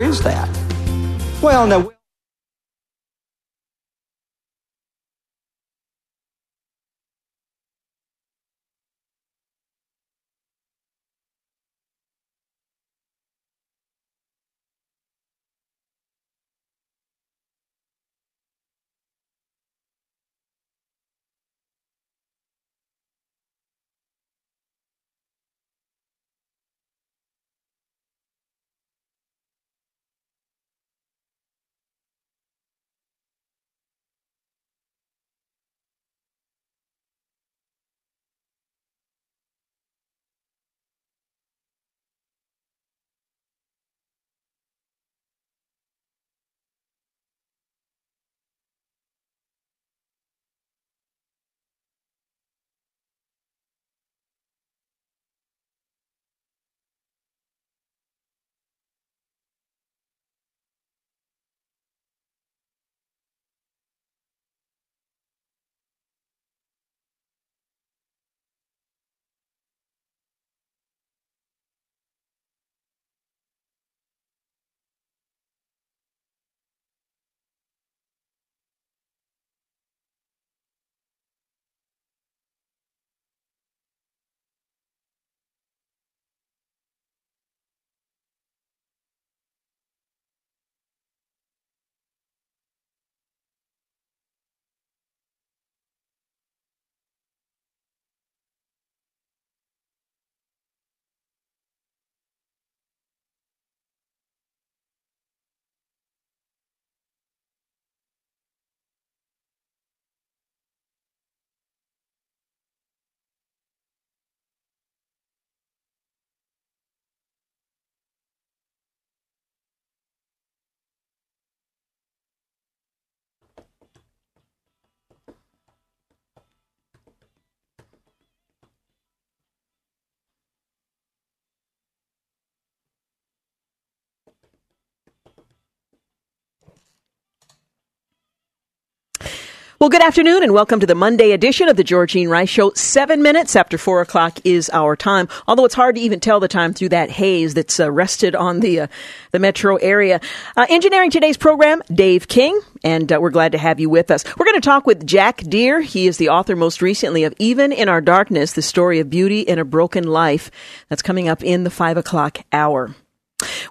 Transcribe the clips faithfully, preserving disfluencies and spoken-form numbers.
Is that? Well, no. Well, good afternoon and welcome to the Monday edition of the Georgine Rice Show. Seven minutes after four o'clock is our time, although it's hard to even tell the time through that haze that's uh, rested on the uh, the metro area. Uh, engineering today's program, Dave King, and uh, we're glad to have you with us. We're going to talk with Jack Deere. He is the author most recently of Even in Our Darkness, The Story of Beauty in a Broken Life. That's coming up in the five o'clock hour.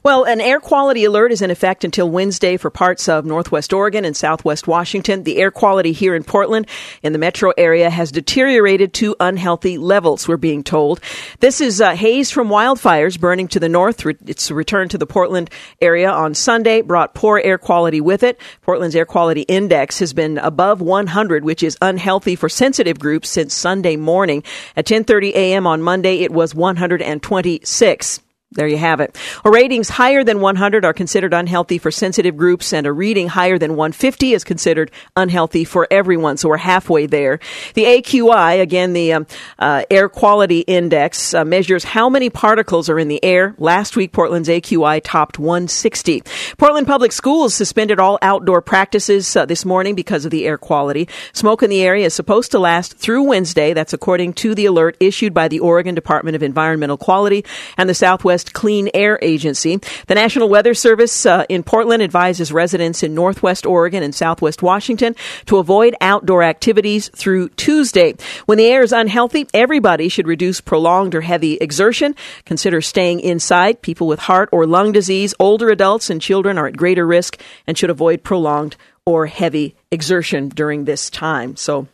Well, an air quality alert is in effect until Wednesday for parts of Northwest Oregon and Southwest Washington. The air quality here in Portland in the metro area has deteriorated to unhealthy levels, we're being told. This is uh, haze from wildfires burning to the north. Its return to the Portland area on Sunday brought poor air quality with it. Portland's air quality index has been above one hundred, which is unhealthy for sensitive groups since Sunday morning. At ten thirty a.m. on Monday, it was one hundred twenty-six. There you have it. Or ratings higher than one hundred are considered unhealthy for sensitive groups, and a reading higher than one hundred fifty is considered unhealthy for everyone. So we're halfway there. The A Q I, again, the um, uh, Air Quality Index, uh, measures how many particles are in the air. Last week, Portland's A Q I topped one hundred sixty. Portland Public Schools suspended all outdoor practices uh, this morning because of the air quality. Smoke in the area is supposed to last through Wednesday. That's according to the alert issued by the Oregon Department of Environmental Quality and the Southwest Clean Air Agency. The National Weather Service uh, in Portland advises residents in Northwest Oregon and Southwest Washington to avoid outdoor activities through Tuesday. When the air is unhealthy, everybody should reduce prolonged or heavy exertion. Consider staying inside. People with heart or lung disease, older adults, and children are at greater risk and should avoid prolonged or heavy exertion during this time. So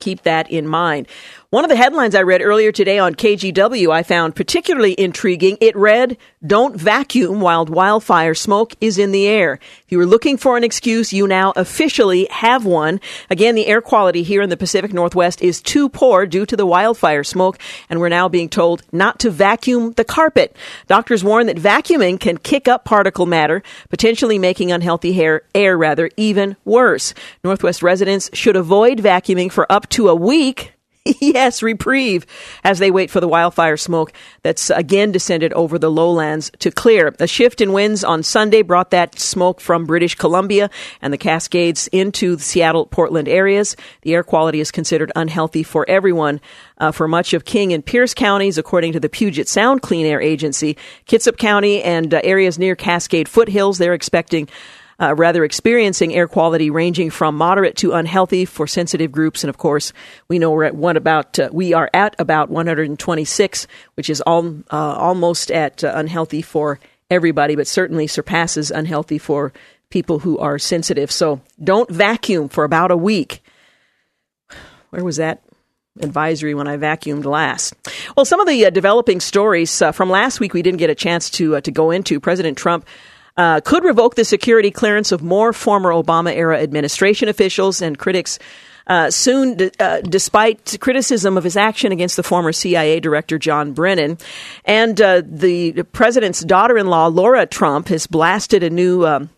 keep that in mind. One of the headlines I read earlier today on K G W I found particularly intriguing. It read, "Don't vacuum while wildfire smoke is in the air." If you were looking for an excuse, you now officially have one. Again, the air quality here in the Pacific Northwest is too poor due to the wildfire smoke, and we're now being told not to vacuum the carpet. Doctors warn that vacuuming can kick up particle matter, potentially making unhealthy hair, air rather even worse. Northwest residents should avoid vacuuming for up to a week. Yes, reprieve as they wait for the wildfire smoke that's again descended over the lowlands to clear. A shift in winds on Sunday brought that smoke from British Columbia and the Cascades into the Seattle, Portland areas. The air quality is considered unhealthy for everyone uh, for much of King and Pierce counties, according to the Puget Sound Clean Air Agency. Kitsap County and uh, areas near Cascade foothills, they're expecting Uh, rather experiencing air quality ranging from moderate to unhealthy for sensitive groups. And of course, we know we're at one about uh, we are at about one hundred twenty-six, which is all, uh, almost at uh, unhealthy for everybody, but certainly surpasses unhealthy for people who are sensitive. So don't vacuum for about a week. Where was that advisory when I vacuumed last? Well, some of the uh, developing stories uh, from last week we didn't get a chance to uh, to go into. President Trump Uh, could revoke the security clearance of more former Obama-era administration officials and critics uh, soon, d- uh, despite criticism of his action against the former C I A director John Brennan. And uh, the president's daughter-in-law, Laura Trump, has blasted a new Um,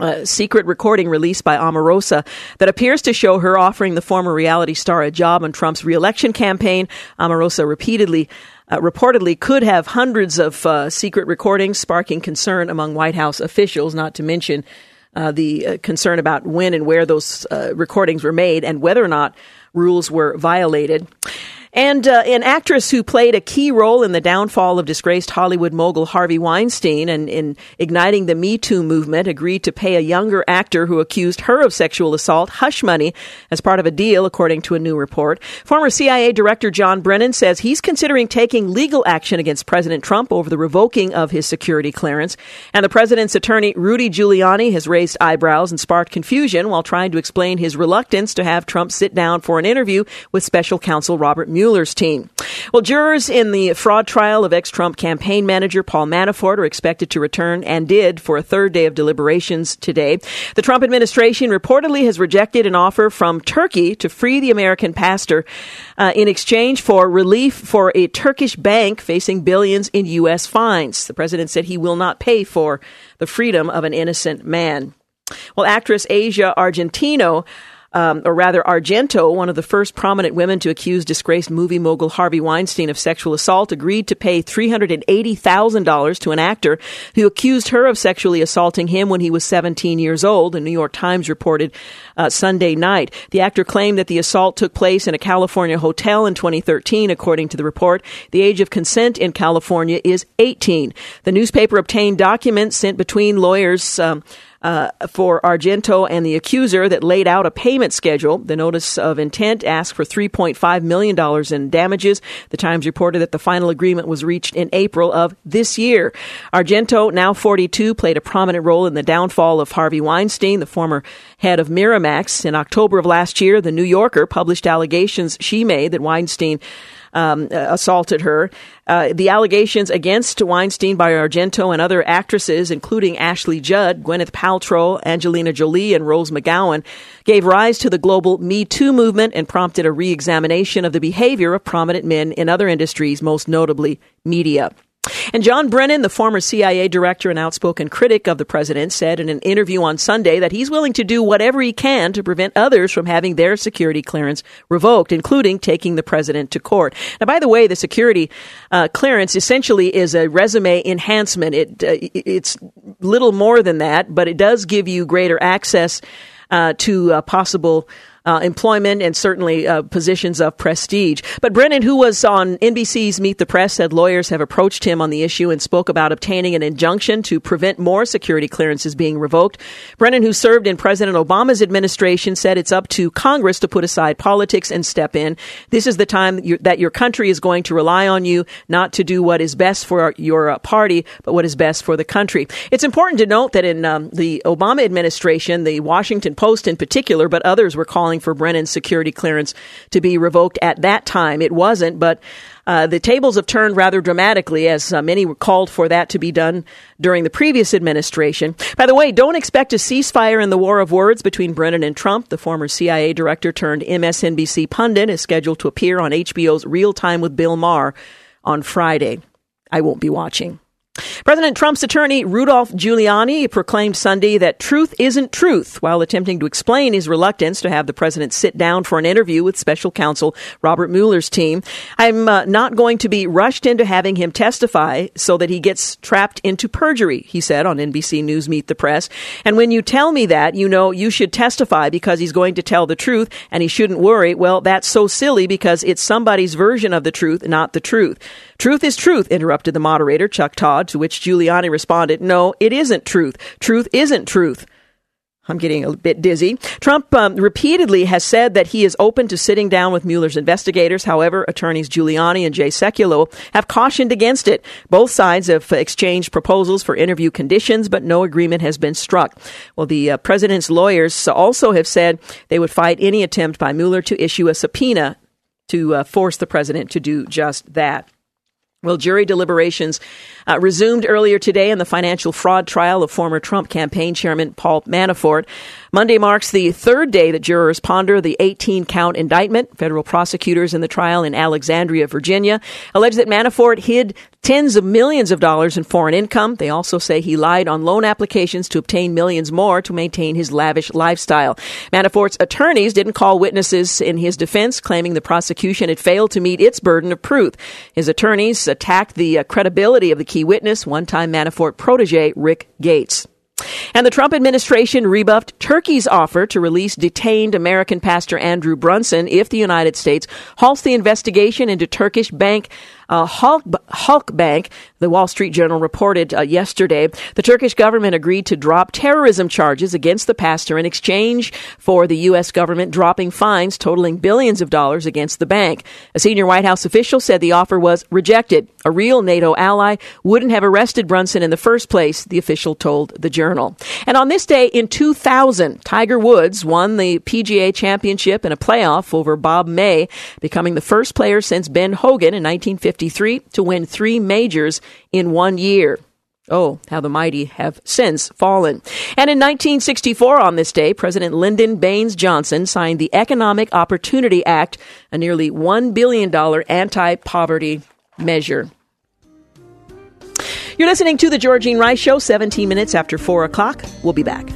A secret recording released by Omarosa that appears to show her offering the former reality star a job in Trump's reelection campaign. Omarosa repeatedly, uh, reportedly could have hundreds of uh, secret recordings, sparking concern among White House officials, not to mention uh, the uh, concern about when and where those uh, recordings were made and whether or not rules were violated. And uh, an actress who played a key role in the downfall of disgraced Hollywood mogul Harvey Weinstein and in igniting the Me Too movement agreed to pay a younger actor who accused her of sexual assault hush money as part of a deal, according to a new report. Former C I A Director John Brennan says he's considering taking legal action against President Trump over the revoking of his security clearance. And the president's attorney, Rudy Giuliani, has raised eyebrows and sparked confusion while trying to explain his reluctance to have Trump sit down for an interview with special counsel Robert Mueller. Mueller's team. Well, jurors in the fraud trial of ex-Trump campaign manager Paul Manafort are expected to return and did for a third day of deliberations today. The Trump administration reportedly has rejected an offer from Turkey to free the American pastor uh, in exchange for relief for a Turkish bank facing billions in U S fines. The president said he will not pay for the freedom of an innocent man. Well, actress Asia Argento Um, or rather Argento, one of the first prominent women to accuse disgraced movie mogul Harvey Weinstein of sexual assault, agreed to pay three hundred eighty thousand dollars to an actor who accused her of sexually assaulting him when he was seventeen years old, the New York Times reported uh, Sunday night. The actor claimed that the assault took place in a California hotel in twenty thirteen, according to the report. The age of consent in California is eighteen. The newspaper obtained documents sent between lawyers um Uh, for Argento and the accuser that laid out a payment schedule. The notice of intent asked for three point five million dollars in damages. The Times reported that the final agreement was reached in April of this year. Argento, now forty-two, played a prominent role in the downfall of Harvey Weinstein, the former head of Miramax. In October of last year, The New Yorker published allegations she made that Weinstein Um, assaulted her. Uh, the allegations against Weinstein by Argento and other actresses, including Ashley Judd, Gwyneth Paltrow, Angelina Jolie, and Rose McGowan, gave rise to the global Me Too movement and prompted a re-examination of the behavior of prominent men in other industries, most notably media. And John Brennan, the former C I A director and outspoken critic of the president, said in an interview on Sunday that he's willing to do whatever he can to prevent others from having their security clearance revoked, including taking the president to court. Now, by the way, the security uh, clearance essentially is a resume enhancement. It uh, it's little more than that, but it does give you greater access uh, to uh, possible Uh, employment and certainly uh, positions of prestige. But Brennan, who was on N B C's Meet the Press, said lawyers have approached him on the issue and spoke about obtaining an injunction to prevent more security clearances being revoked. Brennan, who served in President Obama's administration, said it's up to Congress to put aside politics and step in. This is the time that, that your country is going to rely on you not to do what is best for your uh, party, but what is best for the country. It's important to note that in um, the Obama administration, the Washington Post in particular, but others were calling calling for Brennan's security clearance to be revoked at that time. It wasn't, but uh, the tables have turned rather dramatically, as uh, many were called for that to be done during the previous administration. By the way, don't expect a ceasefire in the war of words between Brennan and Trump. The former C I A director turned M S N B C pundit is scheduled to appear on H B O's Real Time with Bill Maher on Friday. I won't be watching. President Trump's attorney, Rudolph Giuliani, proclaimed Sunday that truth isn't truth while attempting to explain his reluctance to have the president sit down for an interview with special counsel Robert Mueller's team. I'm uh, not going to be rushed into having him testify so that he gets trapped into perjury, he said on N B C News Meet the Press. And when you tell me that, you know, you should testify because he's going to tell the truth and he shouldn't worry. Well, that's so silly because it's somebody's version of the truth, not the truth. Truth is truth, interrupted the moderator, Chuck Todd, to which Giuliani responded, no, it isn't truth. Truth isn't truth. I'm getting a bit dizzy. Trump um, repeatedly has said that he is open to sitting down with Mueller's investigators. However, attorneys Giuliani and Jay Sekulow have cautioned against it. Both sides have exchanged proposals for interview conditions, but no agreement has been struck. Well, the uh, president's lawyers also have said they would fight any attempt by Mueller to issue a subpoena to uh, force the president to do just that. Well, jury deliberations uh, resumed earlier today in the financial fraud trial of former Trump campaign chairman Paul Manafort. Monday marks the third day that jurors ponder the eighteen-count indictment. Federal prosecutors in the trial in Alexandria, Virginia, allege that Manafort hid tens of millions of dollars in foreign income. They also say he lied on loan applications to obtain millions more to maintain his lavish lifestyle. Manafort's attorneys didn't call witnesses in his defense, claiming the prosecution had failed to meet its burden of proof. His attorneys attacked the uh, credibility of the key witness, one-time Manafort protege Rick Gates. And the Trump administration rebuffed Turkey's offer to release detained American pastor Andrew Brunson if the United States halts the investigation into Turkish bank uh, Halkbank, the Wall Street Journal reported uh, yesterday. The Turkish government agreed to drop terrorism charges against the pastor in exchange for the U S government dropping fines totaling billions of dollars against the bank. A senior White House official said the offer was rejected. A real NATO ally wouldn't have arrested Brunson in the first place, the official told the Journal. And on this day in two thousand, Tiger Woods won the P G A Championship in a playoff over Bob May, becoming the first player since Ben Hogan in nineteen fifty-three to win three majors in one year. Oh, how the mighty have since fallen. And in nineteen sixty-four, on this day, President Lyndon Baines Johnson signed the Economic Opportunity Act, a nearly one billion dollars anti-poverty measure. You're listening to The Georgine Rice Show, seventeen minutes after four o'clock. We'll be back.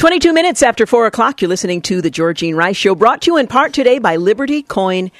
twenty-two minutes after four o'clock, you're listening to The Georgine Rice Show, brought to you in part today by Liberty Coin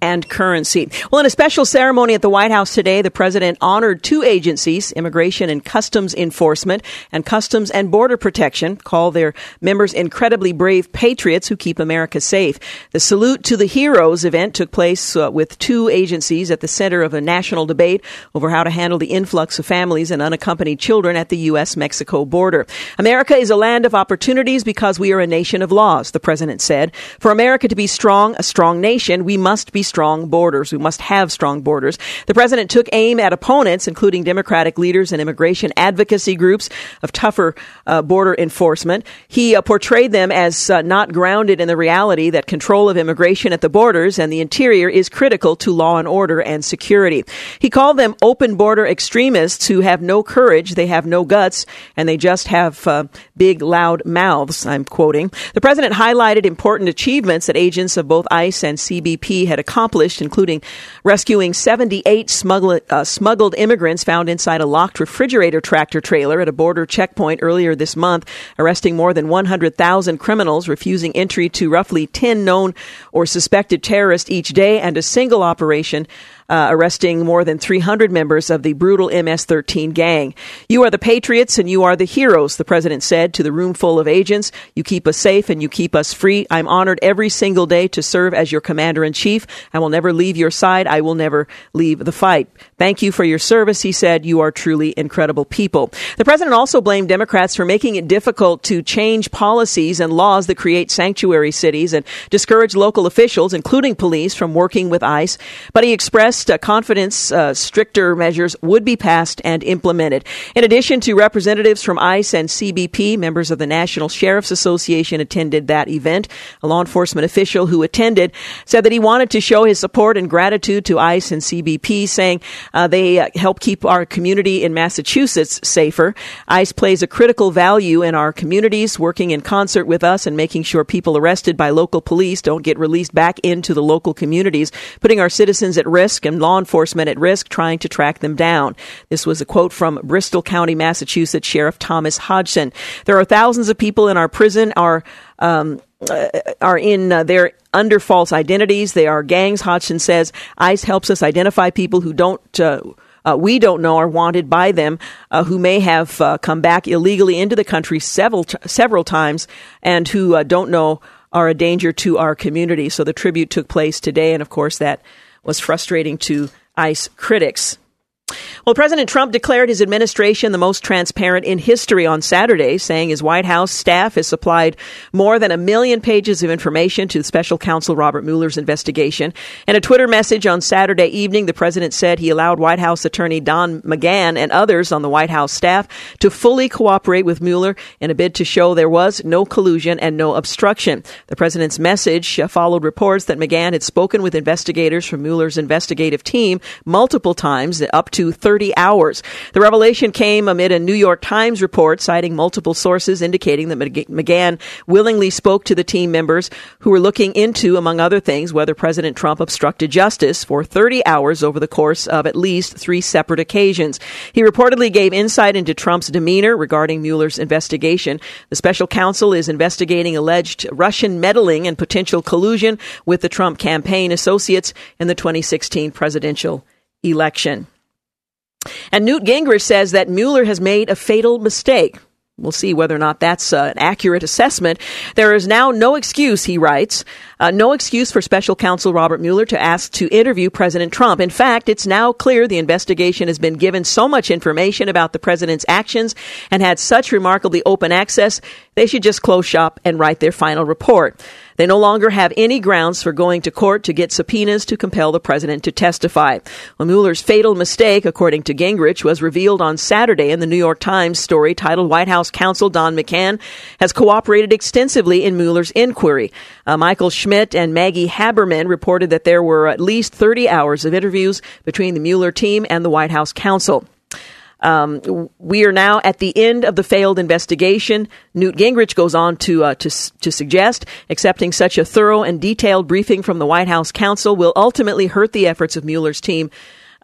and Currency. Well, in a special ceremony at the White House today, the president honored two agencies, Immigration and Customs Enforcement and Customs and Border Protection, call their members incredibly brave patriots who keep America safe. The Salute to the Heroes event took place uh, with two agencies at the center of a national debate over how to handle the influx of families and unaccompanied children at the U S Mexico border. America is a land of opportunities because we are a nation of laws, the president said. For America to be strong, a strong nation, we must be strong borders. We must have strong borders. The president took aim at opponents, including Democratic leaders and immigration advocacy groups, of tougher uh, border enforcement. He uh, portrayed them as uh, not grounded in the reality that control of immigration at the borders and the interior is critical to law and order and security. He called them open border extremists who have no courage, they have no guts, and they just have uh, big, loud mouths, I'm quoting. The president highlighted important achievements that agents of both ICE and C B P had accomplished. accomplished, including rescuing seventy-eight smuggled, uh, smuggled immigrants found inside a locked refrigerator tractor trailer at a border checkpoint earlier this month, arresting more than one hundred thousand criminals, refusing entry to roughly ten known or suspected terrorists each day, and a single operation Uh, arresting more than three hundred members of the brutal M S thirteen gang. You are the patriots and you are the heroes, the president said to the room full of agents. You keep us safe and you keep us free. I'm honored every single day to serve as your commander-in-chief. I will never leave your side. I will never leave the fight. Thank you for your service, he said. You are truly incredible people. The president also blamed Democrats for making it difficult to change policies and laws that create sanctuary cities and discourage local officials, including police, from working with ICE. But he expressed Uh, confidence uh, stricter measures would be passed and implemented. In addition to representatives from ICE and C B P, members of the National Sheriff's Association attended that event. A law enforcement official who attended said that he wanted to show his support and gratitude to ICE and C B P, saying uh, they uh, help keep our community in Massachusetts safer. ICE plays a critical value in our communities, working in concert with us and making sure people arrested by local police don't get released back into the local communities, putting our citizens at risk and law enforcement at risk trying to track them down. This was a quote from Bristol County, Massachusetts, Sheriff Thomas Hodgson. There are thousands of people in our prison are um, uh, are in uh, their under false identities. They are gangs, Hodgson says. ICE helps us identify people who don't uh, Uh, we don't know are wanted by them, uh, who may have uh, come back illegally into the country several t- several times and who uh, don't know are a danger to our community. So the tribute took place today, and of course that was frustrating to ICE critics. Well, President Trump declared his administration the most transparent in history on Saturday, saying his White House staff has supplied more than a million pages of information to special counsel Robert Mueller's investigation. In a Twitter message on Saturday evening, the president said he allowed White House attorney Don McGahn and others on the White House staff to fully cooperate with Mueller in a bid to show there was no collusion and no obstruction. The president's message followed reports that McGahn had spoken with investigators from Mueller's investigative team multiple times, up to thirty hours. The revelation came amid a New York Times report citing multiple sources indicating that McGahn willingly spoke to the team members who were looking into, among other things, whether President Trump obstructed justice for thirty hours over the course of at least three separate occasions. He reportedly gave insight into Trump's demeanor regarding Mueller's investigation. The special counsel is investigating alleged Russian meddling and potential collusion with the Trump campaign associates in the twenty sixteen presidential election. And Newt Gingrich says that Mueller has made a fatal mistake. We'll see whether or not that's uh, an accurate assessment. There is now no excuse, he writes, uh, no excuse for special counsel Robert Mueller to ask to interview President Trump. In fact, it's now clear the investigation has been given so much information about the president's actions and had such remarkably open access, they should just close shop and write their final report. They no longer have any grounds for going to court to get subpoenas to compel the president to testify. Well, Mueller's fatal mistake, according to Gingrich, was revealed on Saturday in the New York Times story titled White House Counsel Don McGahn has cooperated extensively in Mueller's inquiry. Uh, Michael Schmidt and Maggie Haberman reported that there were at least thirty hours of interviews between the Mueller team and the White House counsel. Um, we are now at the end of the failed investigation, Newt Gingrich goes on to, uh, to to suggest. Accepting such a thorough and detailed briefing from the White House counsel will ultimately hurt the efforts of Mueller's team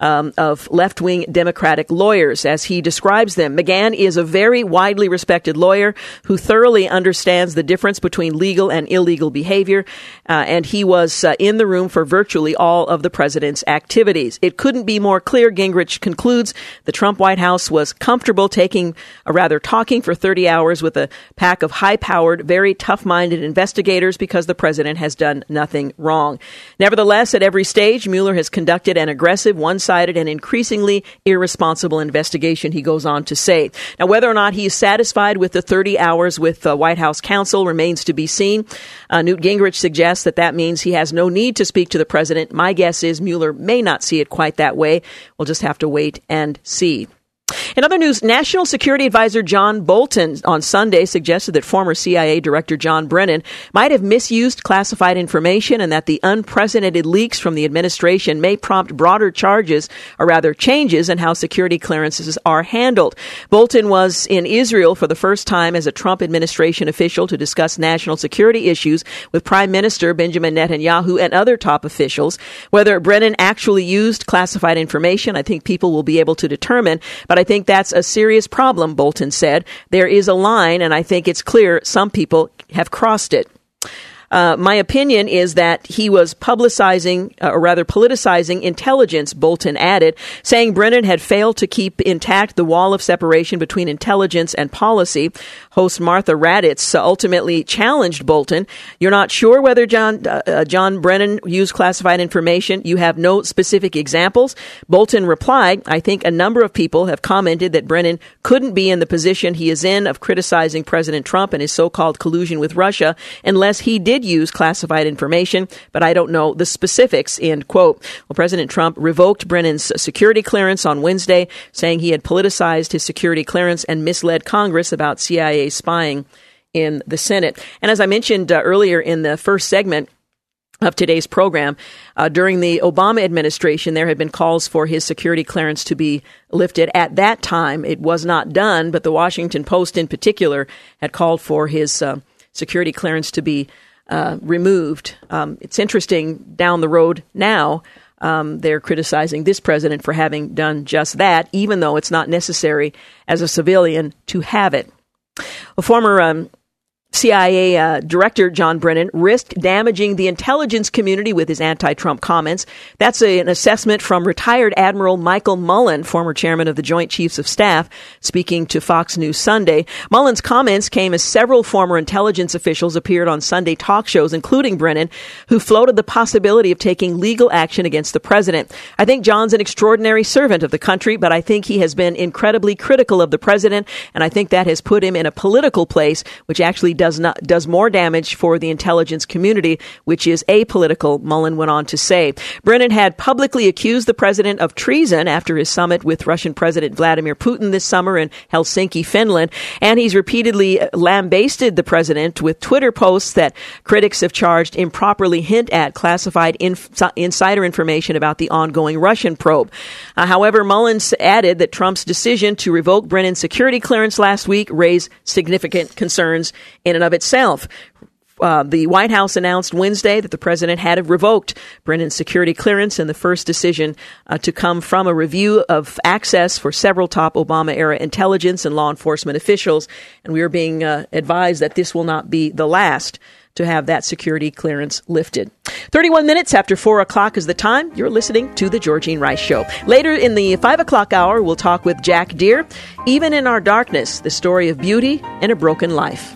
um, of left-wing Democratic lawyers, as he describes them. McGahn is a very widely respected lawyer who thoroughly understands the difference between legal and illegal behavior, uh, and he was uh, in the room for virtually all of the president's activities. It couldn't be more clear, Gingrich concludes, the Trump White House was comfortable taking, or rather talking for thirty hours with a pack of high-powered, very tough-minded investigators because the president has done nothing wrong. Nevertheless, at every stage, Mueller has conducted an aggressive, one-sided, and increasingly irresponsible investigation, he goes on to say. Now, whether or not he is satisfied with the thirty hours with uh, White House counsel remains to be seen. Uh, Newt Gingrich suggests that that means he has no need to speak to the president. My guess is Mueller may not see it quite that way. We'll just have to wait and see. In other news, National Security Advisor John Bolton on Sunday suggested that former C I A Director John Brennan might have misused classified information and that the unprecedented leaks from the administration may prompt broader charges, or rather changes, in how security clearances are handled. Bolton was in Israel for the first time as a Trump administration official to discuss national security issues with Prime Minister Benjamin Netanyahu and other top officials. Whether Brennan actually used classified information, I think people will be able to determine, but I think that's a serious problem, Bolton said. There is a line, and I think it's clear some people have crossed it. Uh, my opinion is that he was publicizing, uh, or rather politicizing intelligence, Bolton added, saying Brennan had failed to keep intact the wall of separation between intelligence and policy. Host Martha Raddatz ultimately challenged Bolton. You're not sure whether John, uh, John Brennan used classified information. You have no specific examples. Bolton replied, I think a number of people have commented that Brennan couldn't be in the position he is in of criticizing President Trump and his so-called collusion with Russia unless he did use classified information, but I don't know the specifics, end quote. Well, President Trump revoked Brennan's security clearance on Wednesday, saying he had politicized his security clearance and misled Congress about C I A spying in the Senate. And as I mentioned uh, earlier in the first segment of today's program, uh, during the Obama administration, there had been calls for his security clearance to be lifted. At that time, it was not done, but the Washington Post in particular had called for his uh, security clearance to be Uh, removed. Um, it's interesting down the road now, um, they're criticizing this president for having done just that, even though it's not necessary as a civilian to have it. A former um, C I A uh, Director John Brennan risked damaging the intelligence community with his anti-Trump comments. That's a, an assessment from retired Admiral Michael Mullen, former chairman of the Joint Chiefs of Staff, speaking to Fox News Sunday. Mullen's comments came as several former intelligence officials appeared on Sunday talk shows, including Brennan, who floated the possibility of taking legal action against the president. I think John's an extraordinary servant of the country, but I think he has been incredibly critical of the president, and I think that has put him in a political place, which actually does Does, not, does more damage for the intelligence community, which is apolitical, Mullen went on to say. Brennan had publicly accused the president of treason after his summit with Russian President Vladimir Putin this summer in Helsinki, Finland, and he's repeatedly lambasted the president with Twitter posts that critics have charged improperly hint at classified inf- insider information about the ongoing Russian probe. Uh, however, Mullen added that Trump's decision to revoke Brennan's security clearance last week raised significant concerns in In and of itself. Uh, the White House announced Wednesday that the president had revoked Brennan's security clearance in the first decision uh, to come from a review of access for several top Obama-era intelligence and law enforcement officials. And we are being uh, advised that this will not be the last to have that security clearance lifted. thirty-one minutes after four o'clock is the time. You're listening to The Georgine Rice Show. Later in the five o'clock hour, we'll talk with Jack Deere. Even in Our Darkness, the story of beauty and a broken life.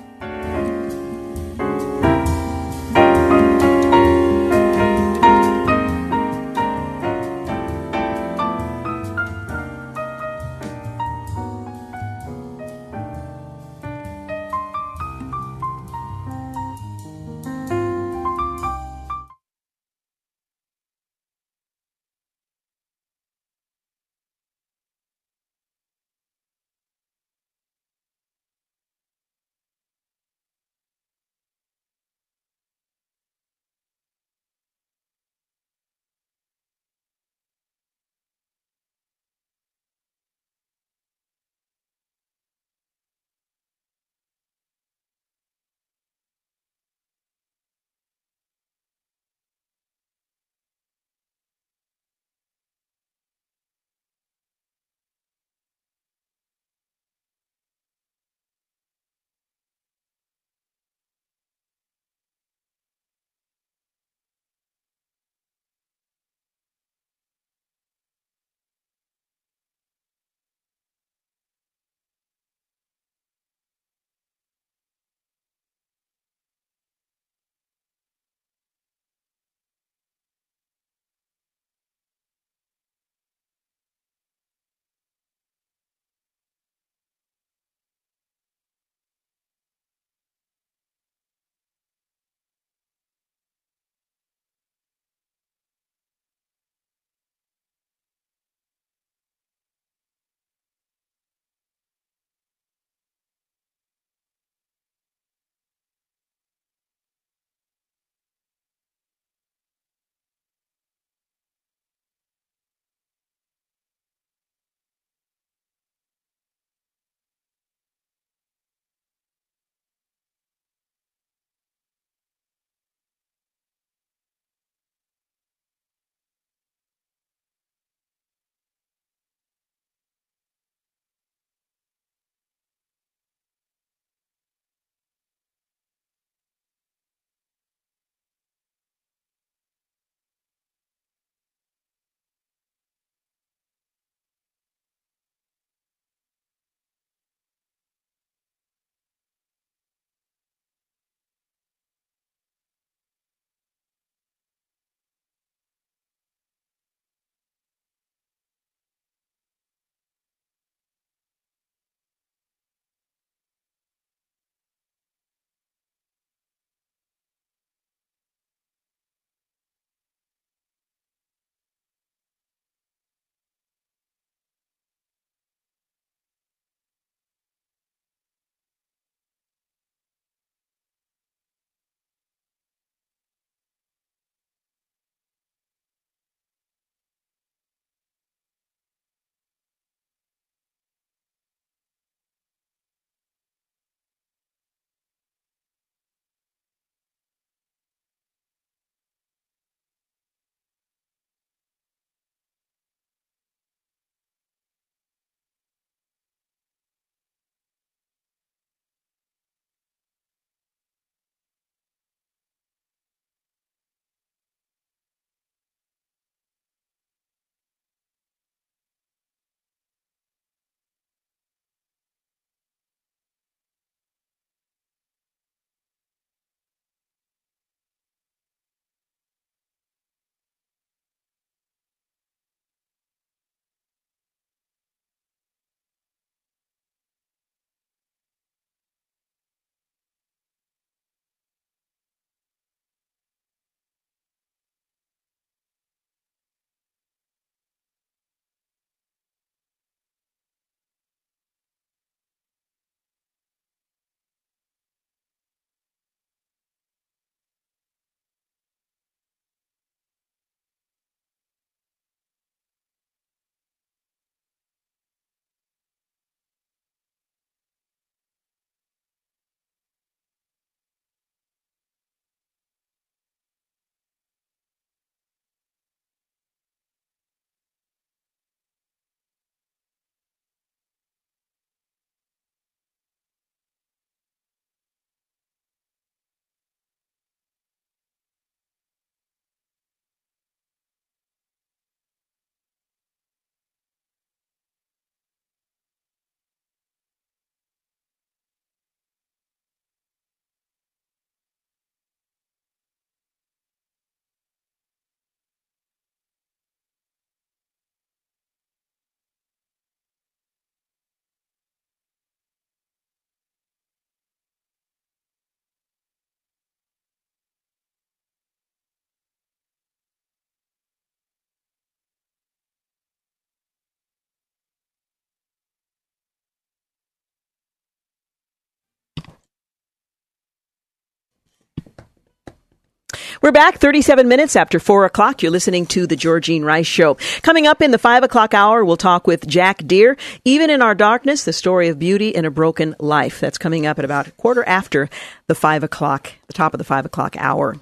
We're back thirty-seven minutes after four o'clock. You're listening to The Georgine Rice Show. Coming up in the five o'clock hour, we'll talk with Jack Deere. Even in Our Darkness, the story of beauty in a broken life. That's coming up at about a quarter after the five o'clock, the top of the five o'clock hour.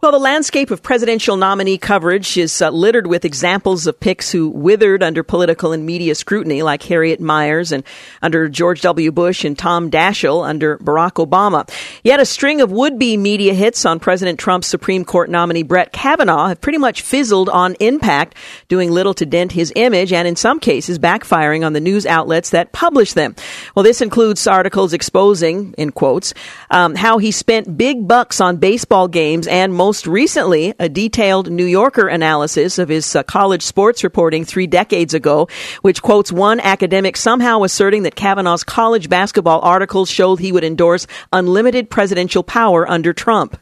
Well, the landscape of presidential nominee coverage is uh, littered with examples of picks who withered under political and media scrutiny, like Harriet Miers and under George W. Bush and Tom Daschle under Barack Obama. Yet a string of would-be media hits on President Trump's Supreme Court nominee Brett Kavanaugh have pretty much fizzled on impact, doing little to dent his image and in some cases backfiring on the news outlets that publish them. Well, this includes articles exposing, in quotes, um, how he spent big bucks on baseball games and most Most recently, a detailed New Yorker analysis of his uh, college sports reporting three decades ago, which quotes one academic somehow asserting that Kavanaugh's college basketball articles showed he would endorse unlimited presidential power under Trump.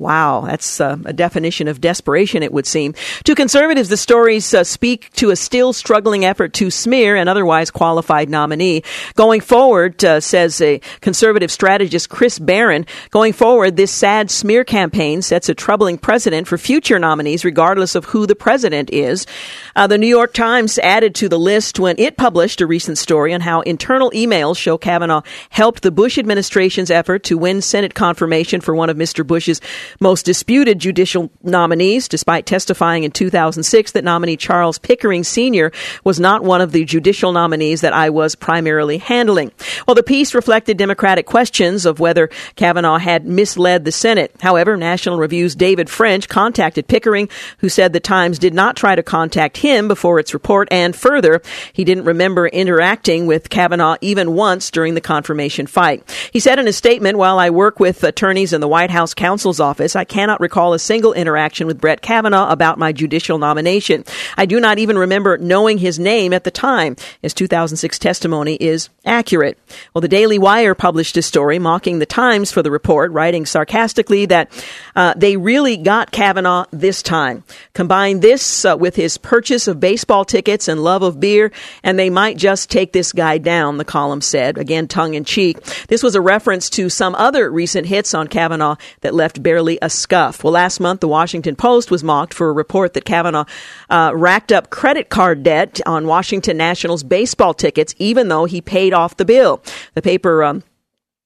Wow, that's uh, a definition of desperation, it would seem. To conservatives, the stories uh, speak to a still struggling effort to smear an otherwise qualified nominee. Going forward, uh, says a conservative strategist Chris Barron, going forward, this sad smear campaign sets a troubling precedent for future nominees, regardless of who the president is. Uh, the New York Times added to the list when it published a recent story on how internal emails show Kavanaugh helped the Bush administration's effort to win Senate confirmation for one of Mister Bush's most disputed judicial nominees, despite testifying in two thousand six that nominee Charles Pickering Senior was not one of the judicial nominees that I was primarily handling. Well, the piece reflected Democratic questions of whether Kavanaugh had misled the Senate. However, National Review's David French contacted Pickering, who said the Times did not try to contact him before its report, and further, he didn't remember interacting with Kavanaugh even once during the confirmation fight. He said in a statement, while I work with attorneys in the White House counsel's office, I cannot recall a single interaction with Brett Kavanaugh about my judicial nomination. I do not even remember knowing his name at the time. His two thousand six testimony is accurate. Well, the Daily Wire published a story mocking the Times for the report, writing sarcastically that uh, they really got Kavanaugh this time. Combine this uh, with his purchase of baseball tickets and love of beer, and they might just take this guy down, the column said, again tongue-in-cheek. This was a reference to some other recent hits on Kavanaugh that left barely a scuff. Well, last month, the Washington Post was mocked for a report that Kavanaugh uh, racked up credit card debt on Washington Nationals baseball tickets, even though he paid off the bill. The paper um,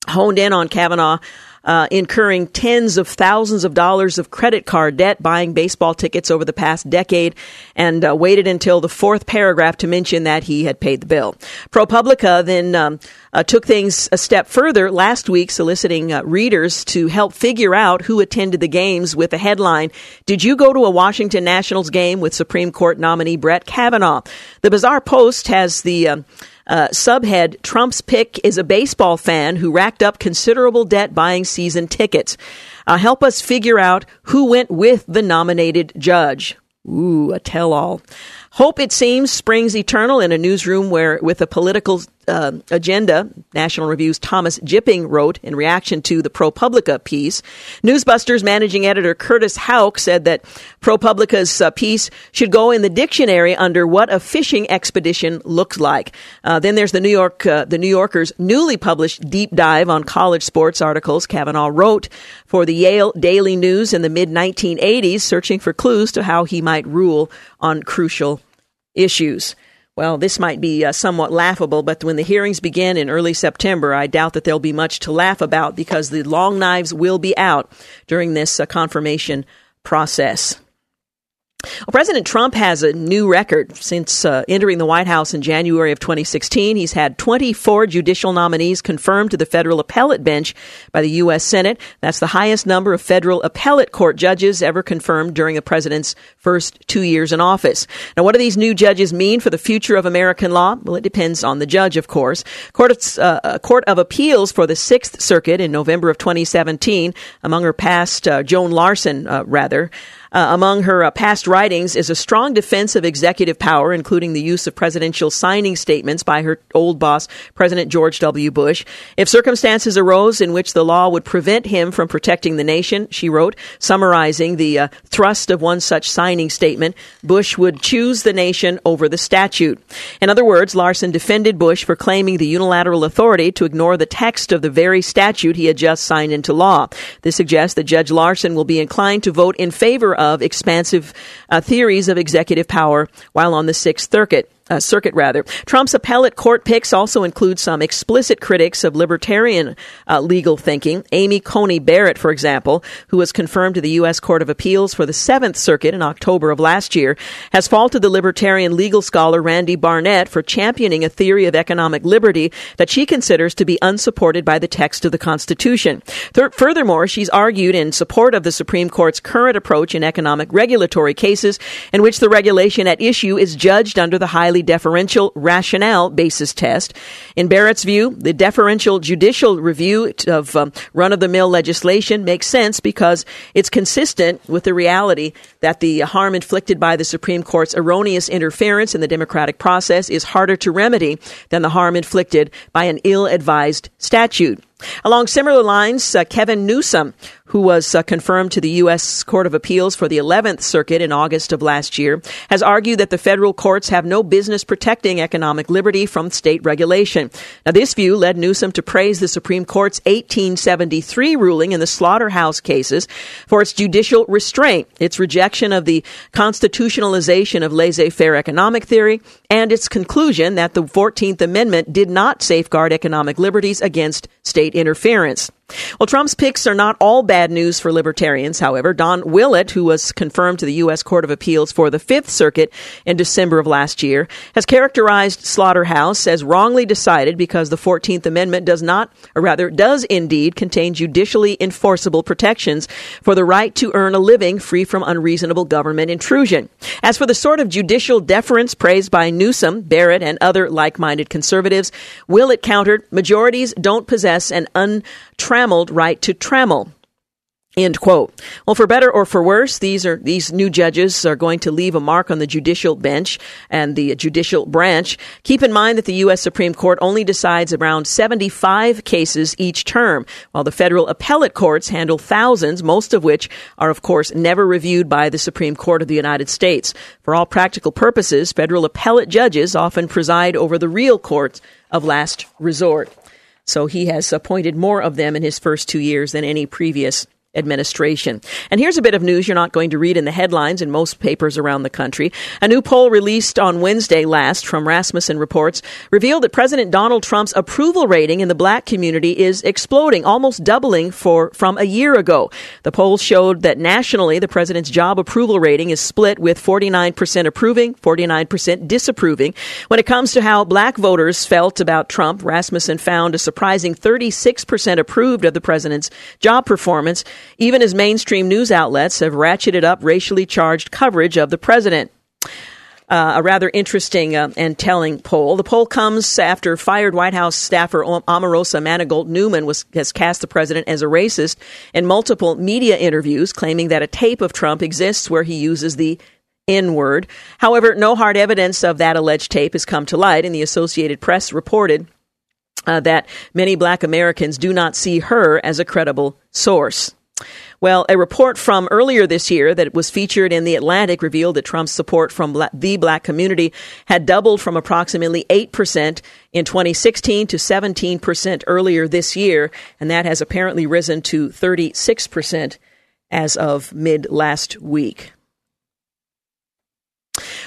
honed in on Kavanaugh Uh, incurring tens of thousands of dollars of credit card debt, buying baseball tickets over the past decade, and uh, waited until the fourth paragraph to mention that he had paid the bill. ProPublica then um, uh, took things a step further last week, soliciting uh, readers to help figure out who attended the games with the headline, Did you go to a Washington Nationals game with Supreme Court nominee Brett Kavanaugh? The Bizarre Post has the Um, Uh, subhead, Trump's pick is a baseball fan who racked up considerable debt buying season tickets. Uh, help us figure out who went with the nominated judge. Ooh, a tell-all. Hope, it seems, springs eternal in a newsroom where, with a political uh, agenda, National Review's Thomas Jipping wrote in reaction to the ProPublica piece. Newsbusters managing editor Curtis Houck said that ProPublica's uh, piece should go in the dictionary under what a fishing expedition looks like. Uh, then there's the New York, uh, the New Yorker's newly published deep dive on college sports articles Kavanaugh wrote for the Yale Daily News in the mid nineteen eighties, searching for clues to how he might rule on crucial issues. Well, this might be uh, somewhat laughable, but when the hearings begin in early September, I doubt that there'll be much to laugh about because the long knives will be out during this uh, confirmation process. Well, President Trump has a new record. Since uh, entering the White House in January of twenty sixteen, he's had twenty-four judicial nominees confirmed to the federal appellate bench by the U S Senate. That's the highest number of federal appellate court judges ever confirmed during a president's first two years in office. Now, what do these new judges mean for the future of American law? Well, it depends on the judge, of course. Court of, uh, Court of Appeals for the Sixth Circuit in November of twenty seventeen, among her past, uh, Joan Larson, uh, rather, Uh, among her uh, past writings is a strong defense of executive power, including the use of presidential signing statements by her old boss, President George W. Bush. If circumstances arose in which the law would prevent him from protecting the nation, she wrote, summarizing the uh, thrust of one such signing statement, Bush would choose the nation over the statute. In other words, Larson defended Bush for claiming the unilateral authority to ignore the text of the very statute he had just signed into law. This suggests that Judge Larson will be inclined to vote in favor of expansive uh, theories of executive power while on the Sixth Circuit. Uh, circuit rather. Trump's appellate court picks also include some explicit critics of libertarian uh, legal thinking. Amy Coney Barrett, for example, who was confirmed to the U S Court of Appeals for the Seventh Circuit in October of last year, has faulted the libertarian legal scholar Randy Barnett for championing a theory of economic liberty that she considers to be unsupported by the text of the Constitution. Th- furthermore, she's argued in support of the Supreme Court's current approach in economic regulatory cases in which the regulation at issue is judged under the highly deferential rationale basis test. In Barrett's view, the deferential judicial review of um, run-of-the-mill legislation makes sense because it's consistent with the reality that the harm inflicted by the Supreme Court's erroneous interference in the democratic process is harder to remedy than the harm inflicted by an ill-advised statute. Along similar lines, uh, Kevin Newsom, who was uh, confirmed to the U S Court of Appeals for the eleventh Circuit in August of last year, has argued that the federal courts have no business protecting economic liberty from state regulation. Now, this view led Newsom to praise the Supreme Court's eighteen seventy-three ruling in the slaughterhouse cases for its judicial restraint, its rejection of the constitutionalization of laissez-faire economic theory, and its conclusion that the fourteenth Amendment did not safeguard economic liberties against state interference. Well, Trump's picks are not all bad news for libertarians, however. Don Willett, who was confirmed to the U S Court of Appeals for the Fifth Circuit in December of last year, has characterized Slaughterhouse as wrongly decided because the fourteenth Amendment does not, or rather does indeed, contain judicially enforceable protections for the right to earn a living free from unreasonable government intrusion. As for the sort of judicial deference praised by Newsom, Barrett, and other like-minded conservatives, Willett countered, majorities don't possess an untrammeled right to trammel. End quote. Well, for better or for worse, these are these new judges are going to leave a mark on the judicial bench and the judicial branch. Keep in mind that the U S Supreme Court only decides around seventy-five cases each term, while the federal appellate courts handle thousands, most of which are, of course, never reviewed by the Supreme Court of the United States. For all practical purposes, federal appellate judges often preside over the real courts of last resort. So he has appointed more of them in his first two years than any previous administration. And here's a bit of news you're not going to read in the headlines in most papers around the country. A new poll released on Wednesday last from Rasmussen Reports revealed that President Donald Trump's approval rating in the black community is exploding, almost doubling for from a year ago. The poll showed that nationally, the president's job approval rating is split with forty-nine percent approving, forty-nine percent disapproving. When it comes to how black voters felt about Trump, Rasmussen found a surprising thirty-six percent approved of the president's job performance, even as mainstream news outlets have ratcheted up racially charged coverage of the president. Uh, a rather interesting uh, and telling poll. The poll comes after fired White House staffer Om- Omarosa Manigault Newman was, has cast the president as a racist in multiple media interviews, claiming that a tape of Trump exists where he uses the N-word. However, no hard evidence of that alleged tape has come to light, and the Associated Press reported uh, that many black Americans do not see her as a credible source. Well, a report from earlier this year that was featured in The Atlantic revealed that Trump's support from black, the black community had doubled from approximately eight percent in twenty sixteen to seventeen percent earlier this year, and that has apparently risen to thirty-six percent as of mid last week.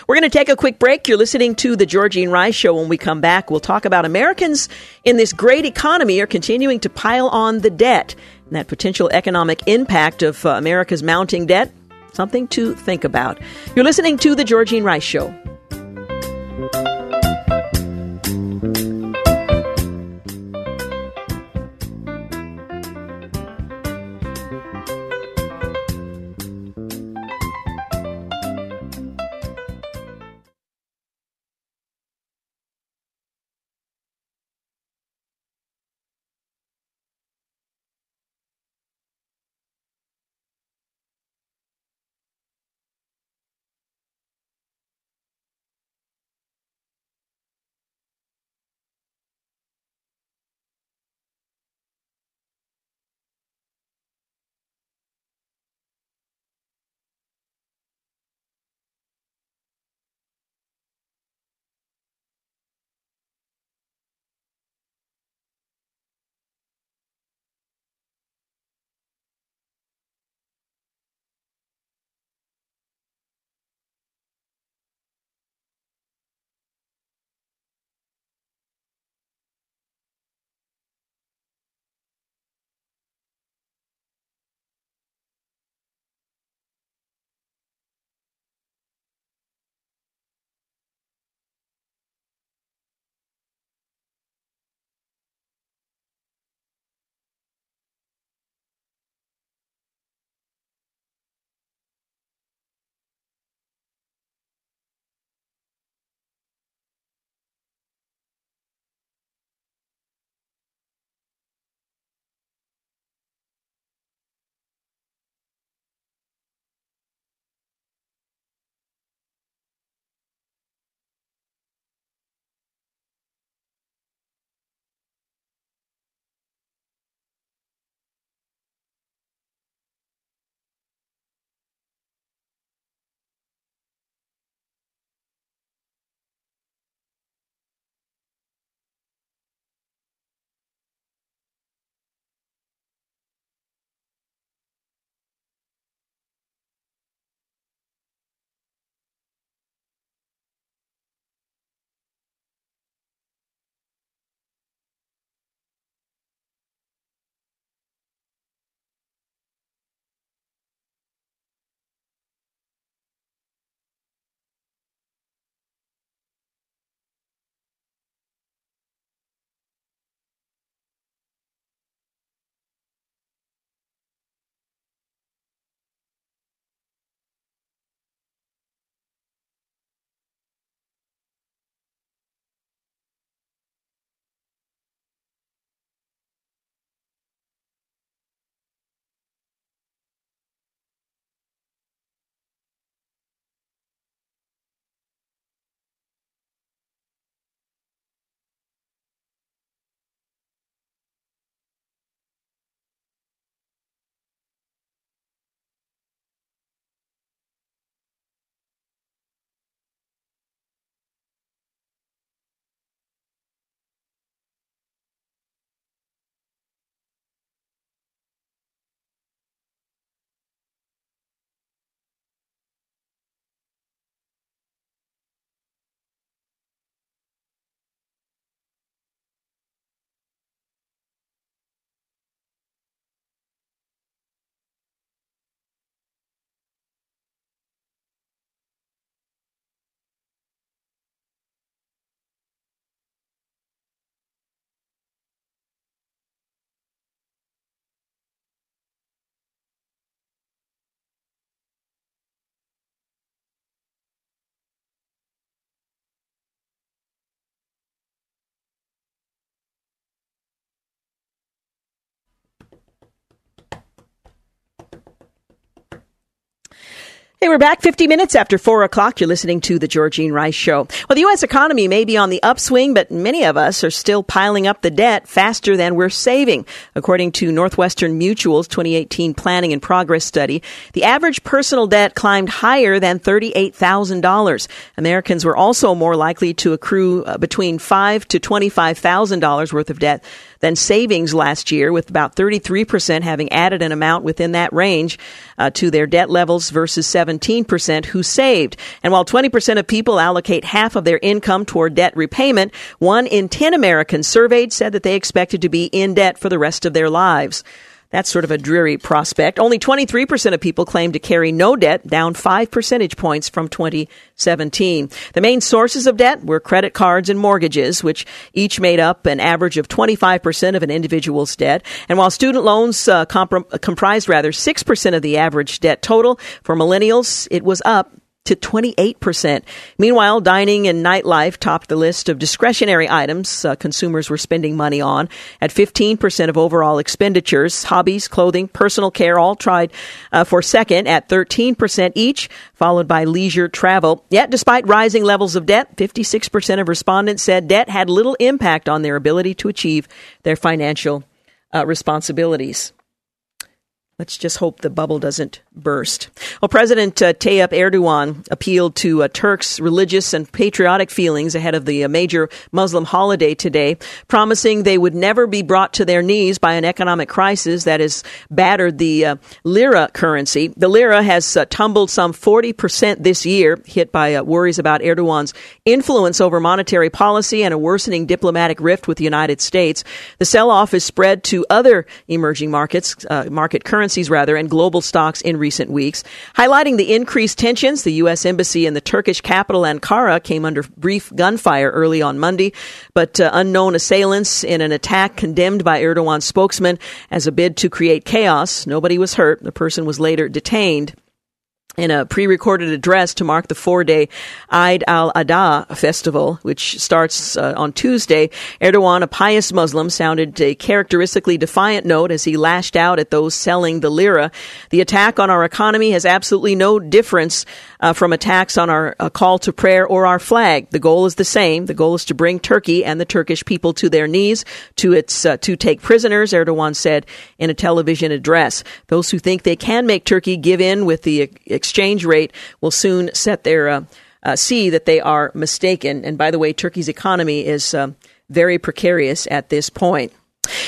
We're going to take a quick break. You're listening to The Georgine Rice Show. When we come back, we'll talk about Americans in this great economy are continuing to pile on the debt, and that potential economic impact of uh, America's mounting debt, something to think about. You're listening to The Georgine Rice Show. They were back fifty minutes after four o'clock. You're listening to The Georgine Rice Show. Well, the U S economy may be on the upswing, but many of us are still piling up the debt faster than we're saving. According to Northwestern Mutual's twenty eighteen Planning and Progress Study, the average personal debt climbed higher than thirty-eight thousand dollars. Americans were also more likely to accrue between five thousand dollars to twenty-five thousand dollars worth of debt than savings last year, with about thirty-three percent having added an amount within that range uh, to their debt levels versus seventeen percent who saved. And while twenty percent of people allocate half of their income toward debt repayment, one in ten Americans surveyed said that they expected to be in debt for the rest of their lives. That's sort of a dreary prospect. Only twenty-three percent of people claim to carry no debt, down five percentage points from twenty seventeen. The main sources of debt were credit cards and mortgages, which each made up an average of twenty-five percent of an individual's debt. And while student loans uh, comprom- comprised rather six percent of the average debt total, for millennials, it was up to twenty-eight percent. Meanwhile, dining and nightlife topped the list of discretionary items uh, consumers were spending money on at fifteen percent of overall expenditures. Hobbies, clothing, personal care all tried uh, for second at thirteen percent each, followed by leisure travel. Yet, despite rising levels of debt, fifty-six percent of respondents said debt had little impact on their ability to achieve their financial uh, responsibilities. Let's just hope the bubble doesn't burst. Well, President uh, Tayyip Erdogan appealed to uh, Turks' religious and patriotic feelings ahead of the uh, major Muslim holiday today, promising they would never be brought to their knees by an economic crisis that has battered the uh, lira currency. The lira has uh, tumbled some forty percent this year, hit by uh, worries about Erdogan's influence over monetary policy and a worsening diplomatic rift with the United States. The sell-off is spread to other emerging markets, uh, market currencies. Currencies rather, and global stocks in recent weeks. Highlighting the increased tensions, the U S Embassy in the Turkish capital Ankara came under brief gunfire early on Monday, but uh, unknown assailants in an attack condemned by Erdogan's spokesman as a bid to create chaos. Nobody was hurt. The person was later detained. In a pre-recorded address to mark the four-day Eid al-Adha festival, which starts uh, on Tuesday, Erdogan, a pious Muslim, sounded a characteristically defiant note as he lashed out at those selling the lira. The attack on our economy has absolutely no difference uh, from attacks on our uh, call to prayer or our flag. The goal is the same. The goal is to bring Turkey and the Turkish people to their knees, to its uh, to take prisoners, Erdogan said in a television address. Those who think they can make Turkey give in with the uh, exchange rate will soon set their uh, uh, see that they are mistaken. And by the way, Turkey's economy is uh, very precarious at this point.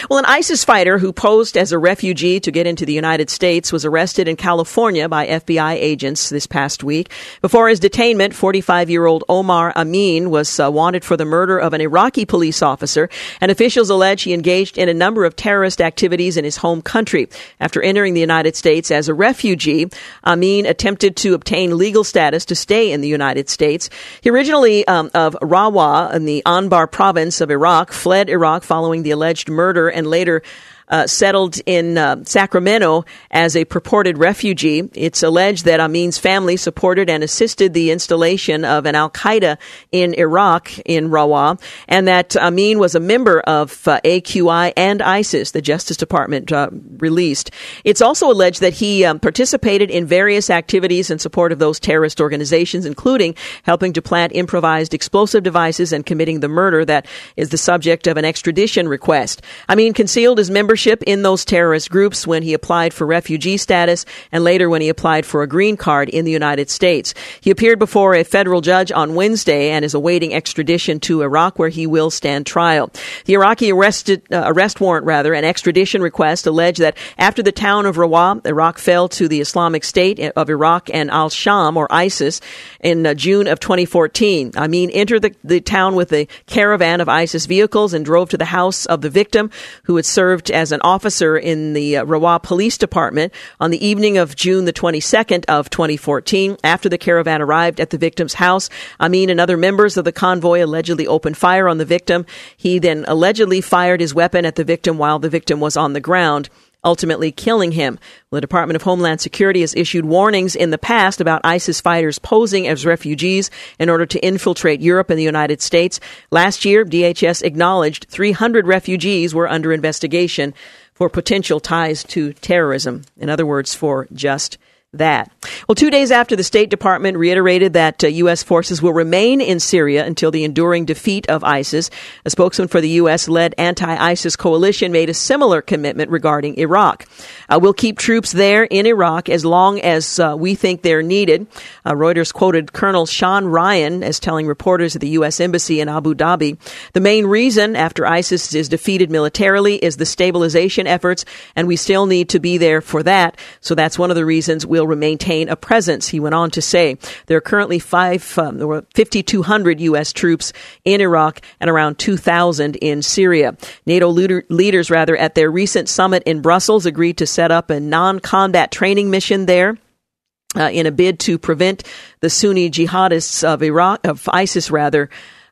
Well, an ISIS fighter who posed as a refugee to get into the United States was arrested in California by F B I agents this past week. Before his detainment, forty-five-year-old Omar Amin was uh, wanted for the murder of an Iraqi police officer, and officials allege he engaged in a number of terrorist activities in his home country. After entering the United States as a refugee, Amin attempted to obtain legal status to stay in the United States. He originally um, of Rawa in the Anbar province of Iraq, fled Iraq following the alleged murder Murder and later uh, settled in uh, Sacramento as a purported refugee. It's alleged that Amin's family supported and assisted the installation of an al-Qaeda in Iraq in Rawa, and that Amin was a member of uh, A Q I and ISIS, the Justice Department uh, released. It's also alleged that he um, participated in various activities in support of those terrorist organizations, including helping to plant improvised explosive devices and committing the murder that is the subject of an extradition request. Amin concealed his membership in those terrorist groups when he applied for refugee status and later when he applied for a green card in the United States. He appeared before a federal judge on Wednesday and is awaiting extradition to Iraq, where he will stand trial. The Iraqi arrested, uh, arrest warrant, rather, an extradition request alleged that after the town of Rawa, Iraq fell to the Islamic State of Iraq and al-Sham, or ISIS, in uh, June of twenty fourteen. Amin entered the, the town with a caravan of ISIS vehicles and drove to the house of the victim, who had served as an officer in the uh, Rawa Police Department. On the evening of June the twenty-second of twenty fourteen, after the caravan arrived at the victim's house, Amin and other members of the convoy allegedly opened fire on the victim. He then allegedly fired his weapon at the victim while the victim was on the ground, ultimately killing him. Well, the Department of Homeland Security has issued warnings in the past about ISIS fighters posing as refugees in order to infiltrate Europe and the United States. Last year, D H S acknowledged three hundred refugees were under investigation for potential ties to terrorism. In other words, for just that. Well, two days after the State Department reiterated that uh, U S forces will remain in Syria until the enduring defeat of ISIS, a spokesman for the U S-led anti-ISIS coalition made a similar commitment regarding Iraq. Uh, we'll keep troops there in Iraq as long as uh, we think they're needed. Uh, Reuters quoted Colonel Sean Ryan as telling reporters at the U S. Embassy in Abu Dhabi, the main reason after ISIS is defeated militarily is the stabilization efforts, and we still need to be there for that. So that's one of the reasons we'll maintain a presence, he went on to say. There are currently five, um, there were fifty-two hundred U S troops in Iraq and around two thousand in Syria. NATO leader, leaders, rather, at their recent summit in Brussels agreed to set up a non-combat training mission there. Uh, in a bid to prevent the Sunni jihadists of Iraq, of ISIS rather,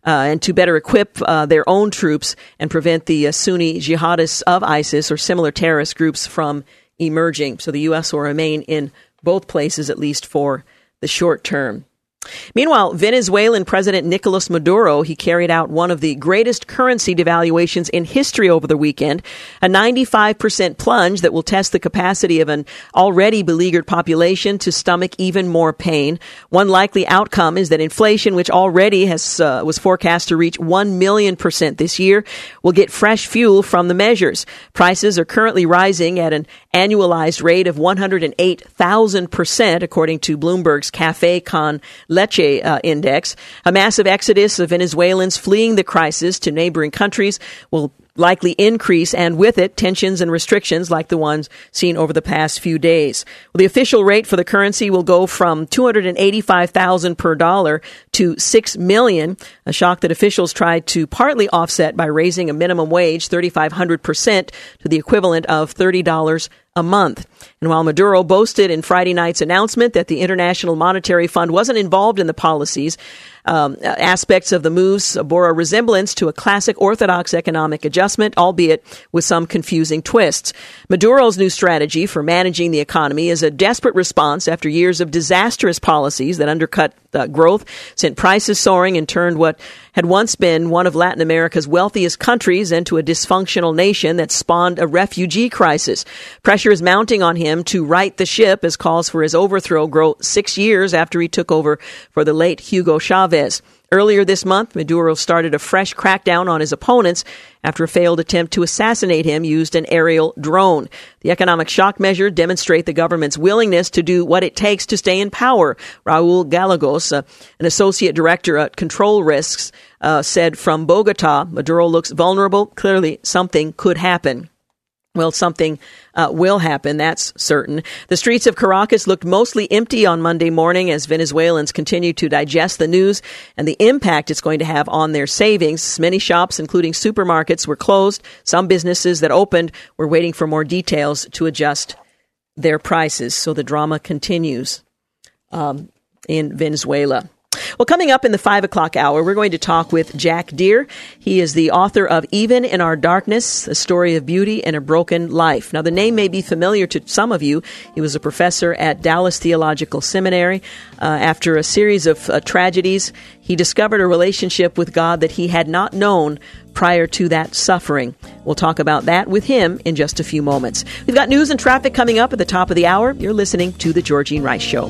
uh, and to better equip uh, their own troops and prevent the uh, Sunni jihadists of ISIS or similar terrorist groups from emerging. So the U S will remain in both places, at least for the short term. Meanwhile, Venezuelan President Nicolas Maduro, he carried out one of the greatest currency devaluations in history over the weekend, a ninety-five percent plunge that will test the capacity of an already beleaguered population to stomach even more pain. One likely outcome is that inflation, which already has uh, was forecast to reach one million percent this year, will get fresh fuel from the measures. Prices are currently rising at an annualized rate of one hundred eight thousand percent, according to Bloomberg's Café Con Leche uh, Index. A massive exodus of Venezuelans fleeing the crisis to neighboring countries will likely increase, and with it, tensions and restrictions like the ones seen over the past few days. Well, the official rate for the currency will go from two hundred eighty-five thousand dollars per dollar to six million dollars, a shock that officials tried to partly offset by raising a minimum wage thirty-five hundred percent to the equivalent of thirty dollars a month. And while Maduro boasted in Friday night's announcement that the International Monetary Fund wasn't involved in the policies, um, aspects of the moves bore a resemblance to a classic orthodox economic adjustment, albeit with some confusing twists. Maduro's new strategy for managing the economy is a desperate response after years of disastrous policies that undercut uh, growth, sent prices soaring, and turned what had once been one of Latin America's wealthiest countries into a dysfunctional nation that spawned a refugee crisis. Pressure is mounting on him to right the ship as calls for his overthrow grow six years after he took over for the late Hugo Chavez. Earlier this month, Maduro started a fresh crackdown on his opponents after a failed attempt to assassinate him used an aerial drone. The economic shock measures demonstrate the government's willingness to do what it takes to stay in power, Raul Gallegos, uh, an associate director at Control Risks, uh, said from Bogota. Maduro looks vulnerable. Clearly, something could happen. Well, something uh, will happen, that's certain. The streets of Caracas looked mostly empty on Monday morning as Venezuelans continue to digest the news and the impact it's going to have on their savings. Many shops, including supermarkets, were closed. Some businesses that opened were waiting for more details to adjust their prices. So the drama continues um, in Venezuela. Well, coming up in the five o'clock hour, we're going to talk with Jack Deere. He is the author of Even in Our Darkness, A Story of Beauty and a Broken Life. Now, the name may be familiar to some of you. He was a professor at Dallas Theological Seminary. Uh, after a series of uh, tragedies, he discovered a relationship with God that he had not known prior to that suffering. We'll talk about that with him in just a few moments. We've got news and traffic coming up at the top of the hour. You're listening to The Georgine Rice Show.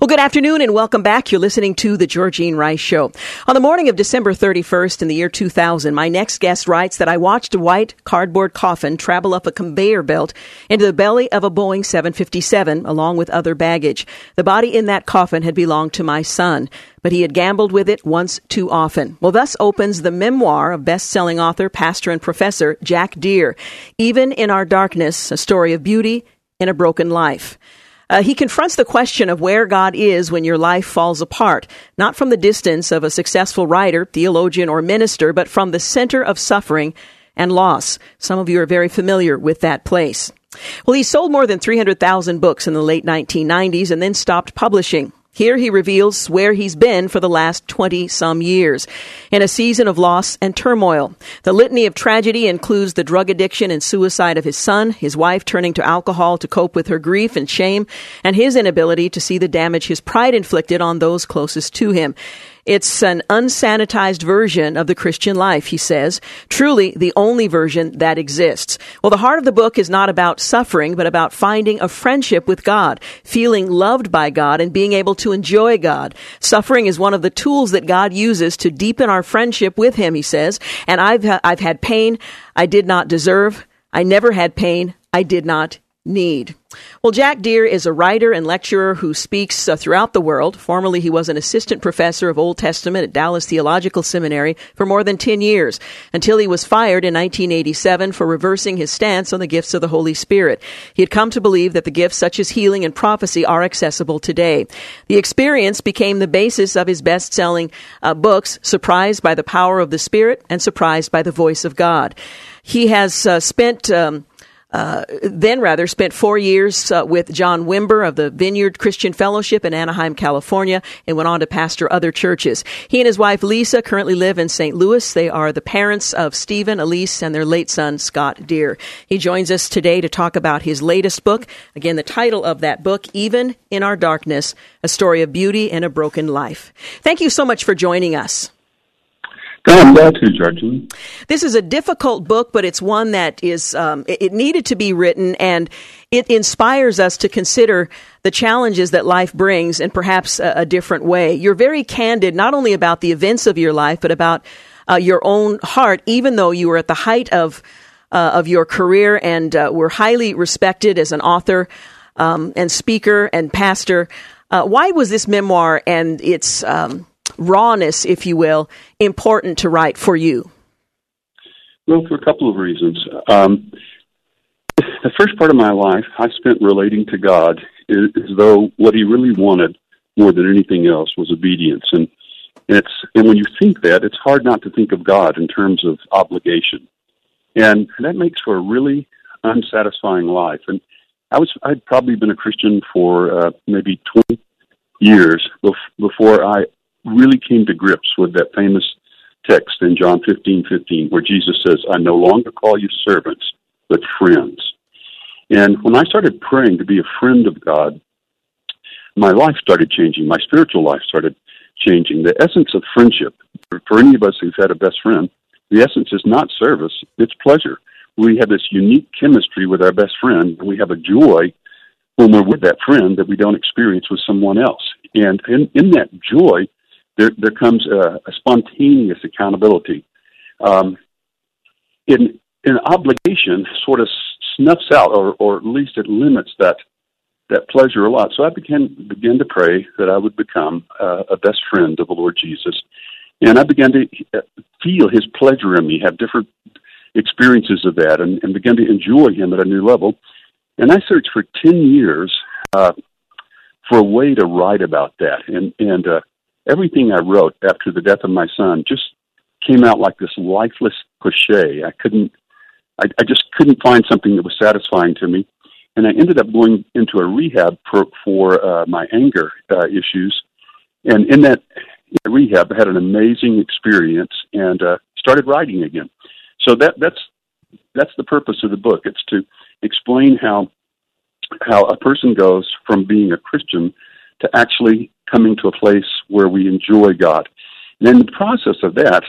Well, good afternoon and welcome back. You're listening to The Georgine Rice Show. On the morning of December thirty-first in the year two thousand, my next guest writes that I watched a white cardboard coffin travel up a conveyor belt into the belly of a Boeing seven fifty-seven along with other baggage. The body in that coffin had belonged to my son, but he had gambled with it once too often. Well, thus opens the memoir of best-selling author, pastor, and professor Jack Deere, Even in Our Darkness, A Story of Beauty in a Broken Life. Uh, he confronts the question of where God is when your life falls apart, not from the distance of a successful writer, theologian, or minister, but from the center of suffering and loss. Some of you are very familiar with that place. Well, he sold more than three hundred thousand books in the late nineteen nineties and then stopped publishing. Here he reveals where he's been for the last twenty-some years, in a season of loss and turmoil. The litany of tragedy includes the drug addiction and suicide of his son, his wife turning to alcohol to cope with her grief and shame, and his inability to see the damage his pride inflicted on those closest to him. It's an unsanitized version of the Christian life, he says, truly the only version that exists. Well, the heart of the book is not about suffering, but about finding a friendship with God, feeling loved by God, and being able to enjoy God. Suffering is one of the tools that God uses to deepen our friendship with him, he says, and I've, ha- I've had pain I did not deserve. I never had pain I did not need. Well, Jack Deere is a writer and lecturer who speaks uh, throughout the world. Formerly, he was an assistant professor of Old Testament at Dallas Theological Seminary for more than ten years, until he was fired in nineteen eighty-seven for reversing his stance on the gifts of the Holy Spirit. He had come to believe that the gifts such as healing and prophecy are accessible today. The experience became the basis of his best-selling uh, books, Surprised by the Power of the Spirit and Surprised by the Voice of God. He has uh, spent... Um, Uh, then rather spent four years uh, with John Wimber of the Vineyard Christian Fellowship in Anaheim, California, and went on to pastor other churches. He and his wife, Lisa, currently live in Saint Louis. They are the parents of Stephen, Elise, and their late son, Scott Deere. He joins us today to talk about his latest book. Again, the title of that book, Even in Our Darkness, A Story of Beauty and a Broken Life. Thank you so much for joining us. I'm glad to, Georgine. This is a difficult book, but it's one that is, um, it, it needed to be written, and it inspires us to consider the challenges that life brings in perhaps a, a different way. You're very candid, not only about the events of your life, but about uh, your own heart, even though you were at the height of, uh, of your career and uh, were highly respected as an author um, and speaker and pastor. Uh, why was this memoir and its... Um, rawness, if you will, important to write for you? Well, for a couple of reasons. Um, the first part of my life, I spent relating to God as though what he really wanted more than anything else was obedience. And it's and when you think that, it's hard not to think of God in terms of obligation. And that makes for a really unsatisfying life. And I was, I'd probably been a Christian for uh, maybe twenty years before I really came to grips with that famous text in John fifteen fifteen, where Jesus says, I no longer call you servants, but friends. And when I started praying to be a friend of God, my life started changing. My spiritual life started changing. The essence of friendship, for any of us who've had a best friend, the essence is not service, it's pleasure. We have this unique chemistry with our best friend, and we have a joy when we're with that friend that we don't experience with someone else. And in, in that joy, There, there comes a, a spontaneous accountability. Um, in, in obligation sort of snuffs out, or, or at least it limits that that pleasure a lot. So I began, began to pray that I would become uh, a best friend of the Lord Jesus. And I began to feel his pleasure in me, have different experiences of that, and, and began to enjoy him at a new level. And I searched for ten years uh, for a way to write about that. And, and uh, Everything I wrote after the death of my son just came out like this lifeless cliche. I couldn't, I, I just couldn't find something that was satisfying to me. And I ended up going into a rehab for, for uh, my anger uh, issues. And in that rehab, I had an amazing experience and uh, started writing again. So that that's that's the purpose of the book. It's to explain how how a person goes from being a Christian to actually coming to a place where we enjoy God. And in the process of that,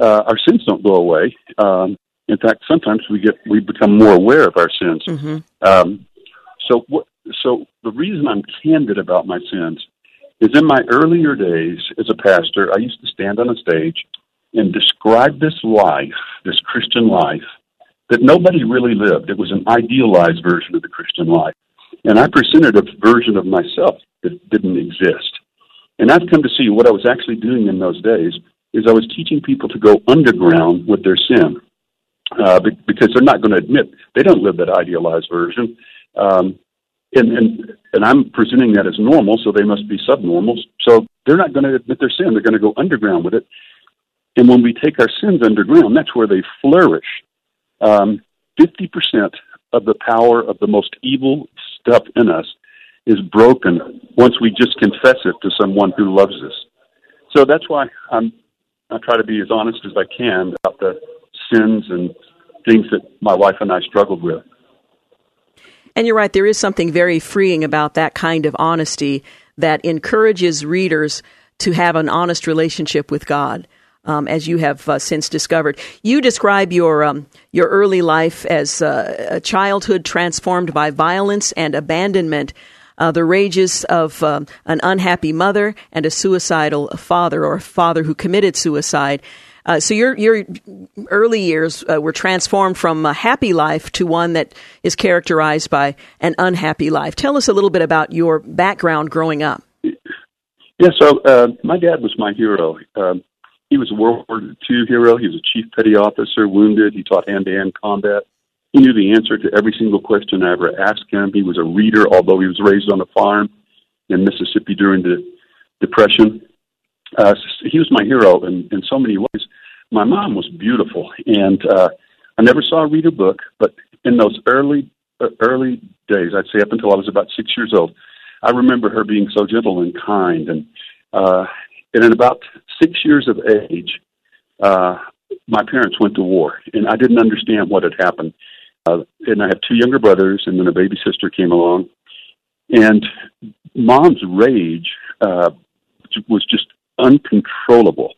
uh, our sins don't go away. Um, in fact, sometimes we get we become more aware of our sins. Mm-hmm. Um, so, wh- so the reason I'm candid about my sins is in my earlier days as a pastor, I used to stand on a stage and describe this life, this Christian life, that nobody really lived. It was an idealized version of the Christian life. And I presented a version of myself that didn't exist. And I've come to see what I was actually doing in those days is I was teaching people to go underground with their sin uh, because they're not going to admit they don't live that idealized version. Um, and, and and I'm presenting that as normal, so they must be subnormals. So they're not going to admit their sin. They're going to go underground with it. And when we take our sins underground, that's where they flourish. Um, fifty percent of the power of the most evil stuff in us is broken once we just confess it to someone who loves us. So that's why I'm, I try to be as honest as I can about the sins and things that my wife and I struggled with. And you're right, there is something very freeing about that kind of honesty that encourages readers to have an honest relationship with God. Um, as you have uh, since discovered. You describe your um, your early life as uh, a childhood transformed by violence and abandonment, uh, the rages of um, an unhappy mother and a suicidal father, or a father who committed suicide. Uh, so your your early years uh, were transformed from a happy life to one that is characterized by an unhappy life. Tell us a little bit about your background growing up. Yeah, so uh, my dad was my hero. Um, He was a World War Two hero. He was a chief petty officer, wounded. He taught hand-to-hand combat. He knew the answer to every single question I ever asked him. He was a reader, although he was raised on a farm in Mississippi during the Depression. Uh, he was my hero in, in so many ways. My mom was beautiful, and uh, I never saw her read a book, but in those early, uh, early days, I'd say up until I was about six years old, I remember her being so gentle and kind, and uh And at about six years of age, uh, my parents went to war, and I didn't understand what had happened. Uh, and I have two younger brothers, and then a baby sister came along. And Mom's rage uh, was just uncontrollable.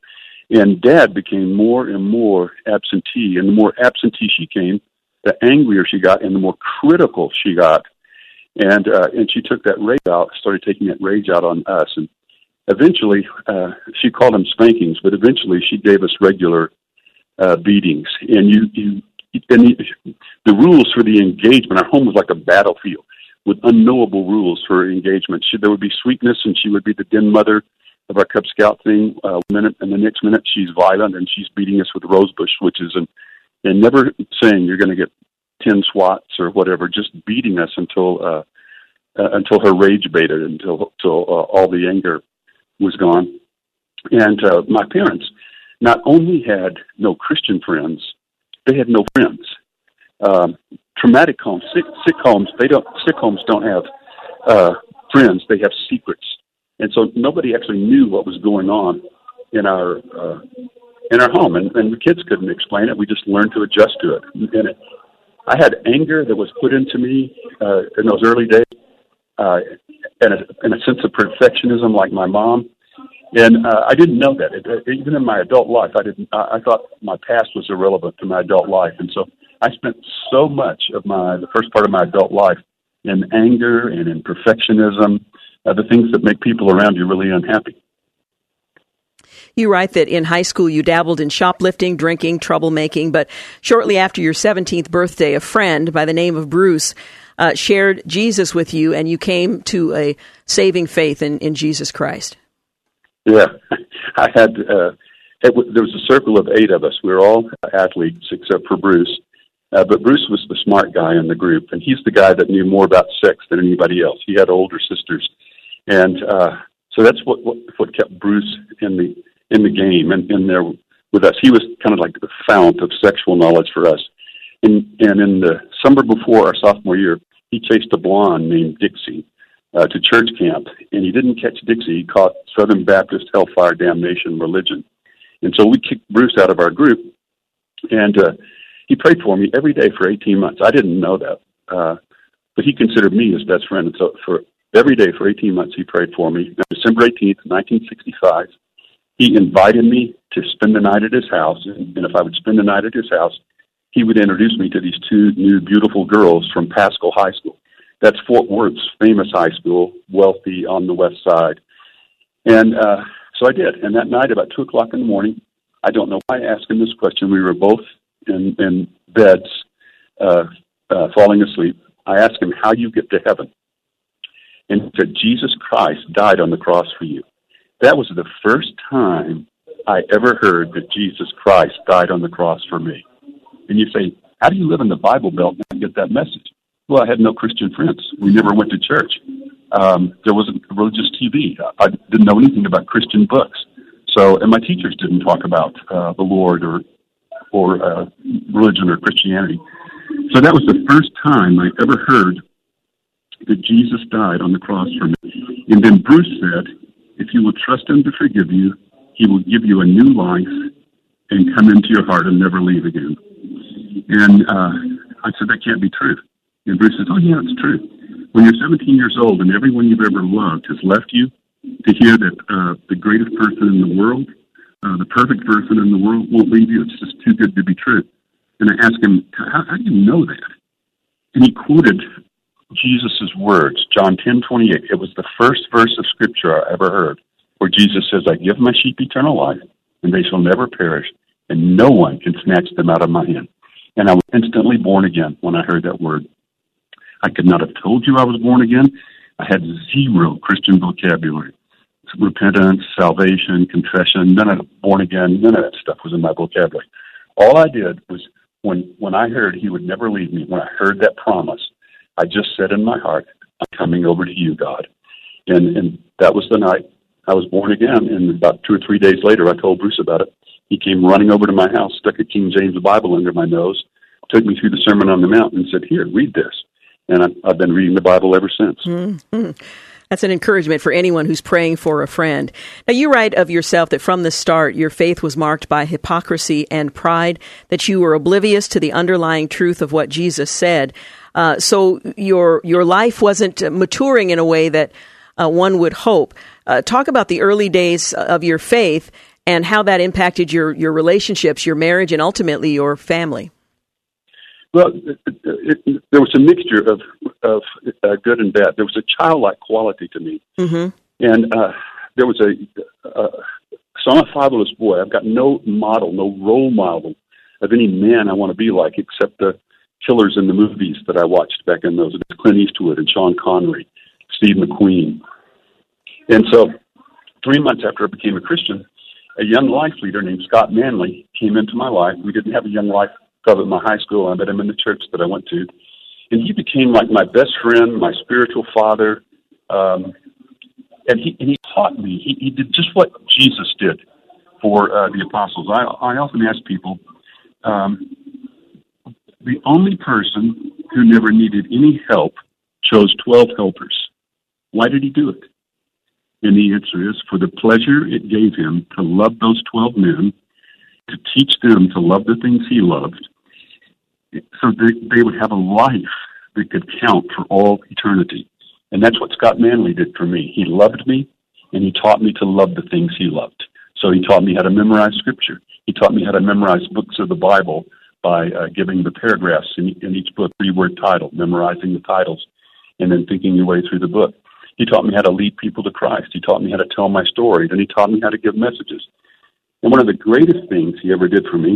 And Dad became more and more absentee, and the more absentee she came, the angrier she got, and the more critical she got. And uh, and she took that rage out, started taking that rage out on us, and Eventually, uh, she called them spankings, but eventually she gave us regular uh, beatings. And you, you, and you, the rules for the engagement, our home was like a battlefield with unknowable rules for engagement. She, there would be sweetness, and she would be the den mother of our Cub Scout thing. Uh, one minute, and the next minute, she's violent, and she's beating us with rosebush switches, and, and never saying you're going to get ten swats or whatever, just beating us until uh, uh, until her rage abated, until, until uh, all the anger was gone. And uh, my parents not only had no Christian friends, they had no friends. Um, traumatic homes, sick, sick homes, they don't, sick homes don't have uh, friends, they have secrets. And so nobody actually knew what was going on in our uh, in our home, and, and the kids couldn't explain it. We just learned to adjust to it. And it, I had anger that was put into me uh, in those early days. Uh, and, a, and a sense of perfectionism like my mom. And uh, I didn't know that. It, it, even in my adult life, I didn't. I, I thought my past was irrelevant to my adult life. And so I spent so much of my the first part of my adult life in anger and in perfectionism, uh, the things that make people around you really unhappy. You write that in high school you dabbled in shoplifting, drinking, troublemaking, but shortly after your seventeenth birthday, a friend by the name of Bruce Uh, shared Jesus with you, and you came to a saving faith in, in Jesus Christ. Yeah, I had, uh, it w- there was a circle of eight of us. We were all athletes except for Bruce, uh, but Bruce was the smart guy in the group, and he's the guy that knew more about sex than anybody else. He had older sisters, and uh, so that's what, what what kept Bruce in the in the game and in there with us. He was kind of like the fount of sexual knowledge for us. And, and in the summer before our sophomore year, he chased a blonde named Dixie uh, to church camp, and he didn't catch Dixie. He caught Southern Baptist Hellfire Damnation Religion. And so we kicked Bruce out of our group, and uh, he prayed for me every day for eighteen months. I didn't know that, uh, but he considered me his best friend. And so for every day for eighteen months, he prayed for me. On December eighteenth, nineteen sixty-five, he invited me to spend the night at his house, and, and if I would spend the night at his house, he would introduce me to these two new beautiful girls from Pascal High School. That's Fort Worth's famous high school, wealthy on the west side. And uh, so I did. And that night, about two o'clock in the morning, I don't know why I asked him this question. We were both in, in beds, uh, uh, falling asleep. I asked him, how you get to heaven? And he said, Jesus Christ died on the cross for you. That was the first time I ever heard that Jesus Christ died on the cross for me. And you say, how do you live in the Bible Belt and get that message? Well, I had no Christian friends. We never went to church. Um, there wasn't religious T V. I didn't know anything about Christian books. So, and my teachers didn't talk about uh, the Lord or or uh, religion or Christianity. So that was the first time I ever heard that Jesus died on the cross for me. And then Bruce said, if you will trust him to forgive you, he will give you a new life and come into your heart and never leave again. And uh, I said, that can't be true. And Bruce says, oh, yeah, it's true. When you're seventeen years old and everyone you've ever loved has left you, to hear that uh, the greatest person in the world, uh, the perfect person in the world won't leave you, it's just too good to be true. And I asked him, how, how do you know that? And he quoted Jesus' words, John ten twenty-eight. It was the first verse of Scripture I ever heard, where Jesus says, I give my sheep eternal life, and they shall never perish, and no one can snatch them out of my hand. And I was instantly born again when I heard that word. I could not have told you I was born again. I had zero Christian vocabulary. Repentance, salvation, confession, none of that, born again, none of that stuff was in my vocabulary. All I did was, when, when I heard he would never leave me, when I heard that promise, I just said in my heart, I'm coming over to you, God. And, and that was the night I was born again, and about two or three days later, I told Bruce about it. He came running over to my house, stuck a King James Bible under my nose, took me through the Sermon on the Mount, and said, here, read this. And I'm, I've been reading the Bible ever since. Mm-hmm. That's an encouragement for anyone who's praying for a friend. Now, you write of yourself that from the start, your faith was marked by hypocrisy and pride, that you were oblivious to the underlying truth of what Jesus said. Uh, so your your life wasn't maturing in a way that uh, one would hope. Uh, talk about the early days of your faith and how that impacted your, your relationships, your marriage, and ultimately your family. Well, it, it, it, there was a mixture of of uh, good and bad. There was a childlike quality to me, mm-hmm. and uh, there was a. Uh, so I'm a fatherless boy. I've got no model, no role model of any man I want to be like, except the killers in the movies that I watched back in those days: Clint Eastwood and Sean Connery, Steve McQueen. And so, three months after I became a Christian, a young life leader named Scott Manley came into my life. We didn't have a young life club at my high school. I met him in the church that I went to. And he became like my best friend, my spiritual father. Um, and, he, and he taught me. He, he did just what Jesus did for uh, the apostles. I, I often ask people, um, the only person who never needed any help chose twelve helpers. Why did he do it? And the answer is, for the pleasure it gave him to love those twelve men, to teach them to love the things he loved, so that they would have a life that could count for all eternity. And that's what Scott Manley did for me. He loved me, and he taught me to love the things he loved. So he taught me how to memorize Scripture. He taught me how to memorize books of the Bible by uh, giving the paragraphs in, in each book, three-word title, memorizing the titles, and then thinking your way through the book. He taught me how to lead people to Christ. He taught me how to tell my story. Then he taught me how to give messages. And one of the greatest things he ever did for me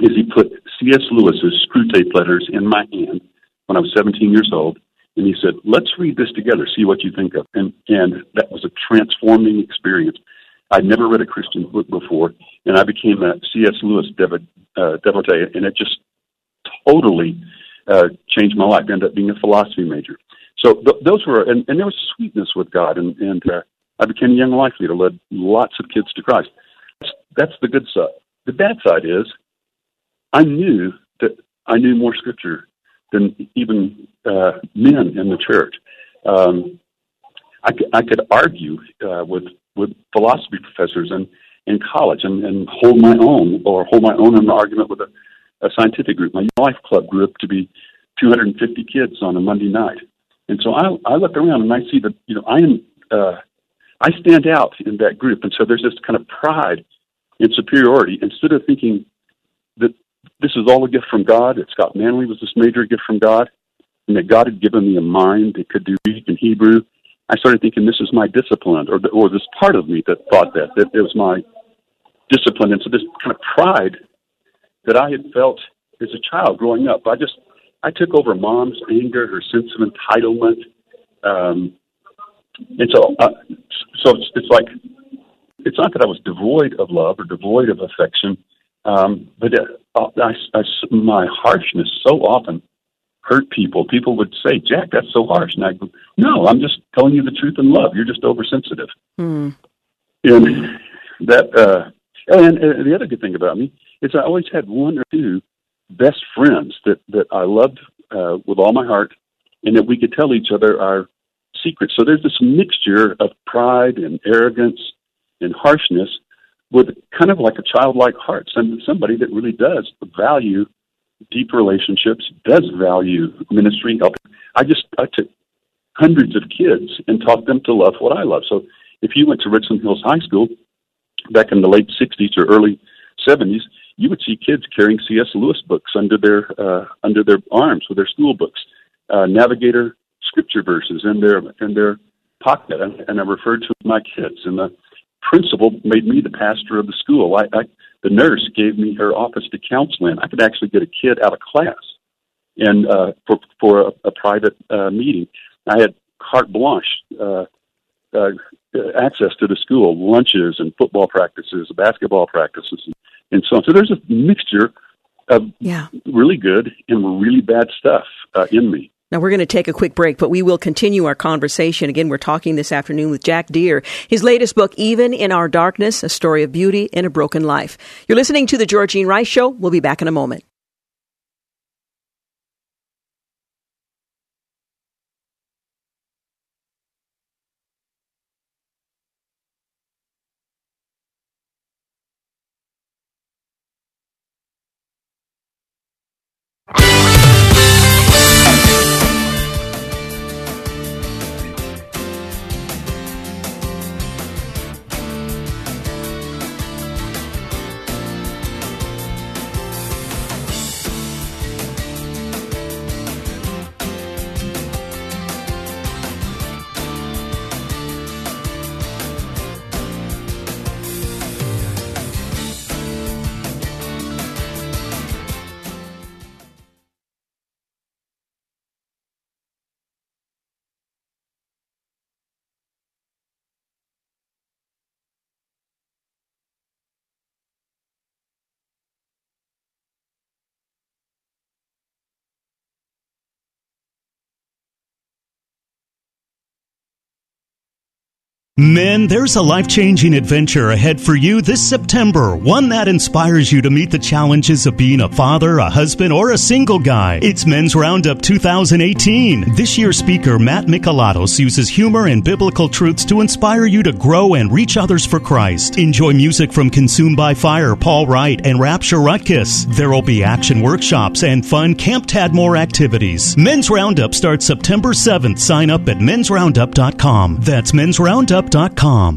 is he put C S. Lewis's Screw Tape Letters in my hand when I was seventeen years old, and he said, let's read this together, see what you think of. And, and that was a transforming experience. I'd never read a Christian book before, and I became a C S. Lewis dev- uh, devotee, and it just totally uh, changed my life. I ended up being a philosophy major. So th- those were, and, and there was sweetness with God, and, and uh, I became a young life leader, led lots of kids to Christ. That's the good side. The bad side is I knew that I knew more Scripture than even uh, men in the church. Um, I, I could argue uh, with with philosophy professors in, in college and, and hold my own or hold my own in an argument with a, a scientific group. My life club grew up to be two hundred fifty kids on a Monday night. And so I, I look around and I see that, you know, I am uh, I stand out in that group. And so there's this kind of pride in superiority, instead of thinking that this is all a gift from God, that Scott Manley was this major gift from God, and that God had given me a mind that could do Greek and Hebrew I started thinking this is my discipline, or or this part of me that thought that, that it was my discipline. And so this kind of pride that I had felt as a child growing up, I just, I took over Mom's anger, her sense of entitlement. Um, and so, uh, so it's, it's like, it's not that I was devoid of love or devoid of affection, um, but uh, I, I, my harshness so often hurt people. People would say, "Jack, that's so harsh." And I go, "No, I'm just telling you the truth in love. You're just oversensitive." Mm. And that, uh, and, and the other good thing about me is I always had one or two best friends that, that I loved uh, with all my heart, and that we could tell each other our secrets. So there's this mixture of pride and arrogance and harshness with kind of like a childlike heart, and somebody that really does value deep relationships, does value ministry, help. I just, I took hundreds of kids and taught them to love what I love. So if you went to Richland Hills High School back in the late sixties or early seventies, you would see kids carrying C S. Lewis books under their uh, under their arms with their school books, uh, Navigator scripture verses in their in their pocket, and, and I referred to my kids. And the principal made me the pastor of the school. I, I The nurse gave me her office to counsel in. I could actually get a kid out of class and uh, for for a, a private uh, meeting. I had carte blanche uh, uh, access to the school, lunches and football practices, basketball practices, and, and so on. So there's a mixture of yeah. really good and really bad stuff uh, in me. Now, we're going to take a quick break, but we will continue our conversation. Again, we're talking this afternoon with Jack Deere. His latest book, Even in Our Darkness, A Story of Beauty and a Broken Life. You're listening to The Georgine Rice Show. We'll be back in a moment. Men, there's a life-changing adventure ahead for you this September, one that inspires you to meet the challenges of being a father, a husband, or a single guy. It's Men's Roundup two thousand eighteen. This year's speaker, Matt Michalatos, uses humor and biblical truths to inspire you to grow and reach others for Christ. Enjoy music from Consumed by Fire, Paul Wright, and Rapture Ruckus. There will be action workshops and fun Camp Tadmor activities. Men's Roundup starts September seventh. Sign up at mens roundup dot com. That's mens roundup dot com. Dot com.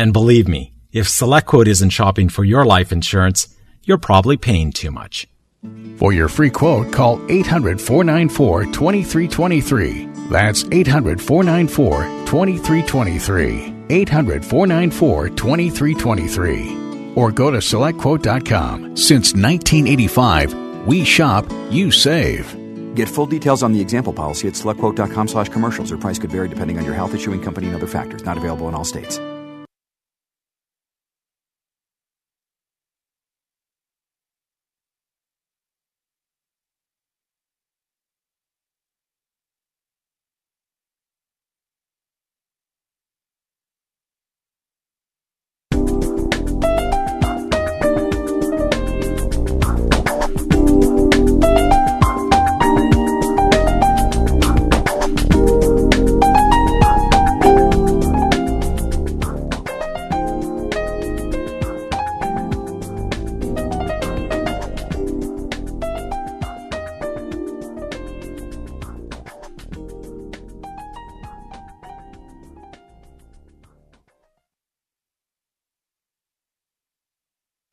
And believe me, if SelectQuote isn't shopping for your life insurance, you're probably paying too much. For your free quote, call eight hundred, four nine four, two three two three. That's eight hundred, four nine four, two three two three. eight hundred, four nine four, two three two three. Or go to SelectQuote dot com. Since nineteen eighty-five, we shop, you save. Get full details on the example policy at SelectQuote dot com slash commercials. Or price could vary depending on your health, issuing company, and other factors. Not available in all states.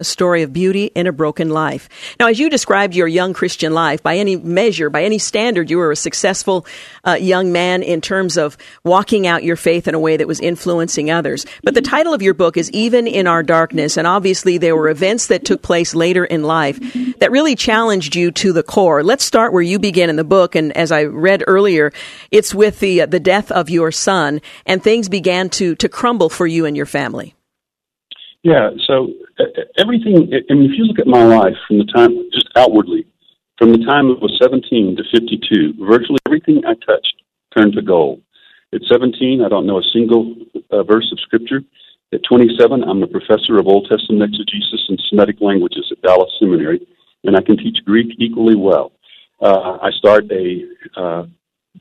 Story of beauty in a broken life. Now, as you described your young Christian life, by any measure, by any standard, you were a successful uh, young man in terms of walking out your faith in a way that was influencing others. But the title of your book is Even in Our Darkness, and obviously there were events that took place later in life that really challenged you to the core. Let's start where you begin in the book, and as I read earlier, it's with the uh, the death of your son, and things began to to crumble for you and your family. Yeah, so everything, I mean, if you look at my life from the time, just outwardly, from the time I was seventeen to fifty-two, virtually everything I touched turned to gold. At seventeen, I don't know a single uh, verse of Scripture. At twenty-seven, I'm a professor of Old Testament exegesis and Semitic languages at Dallas Seminary, and I can teach Greek equally well. Uh, I started a, uh,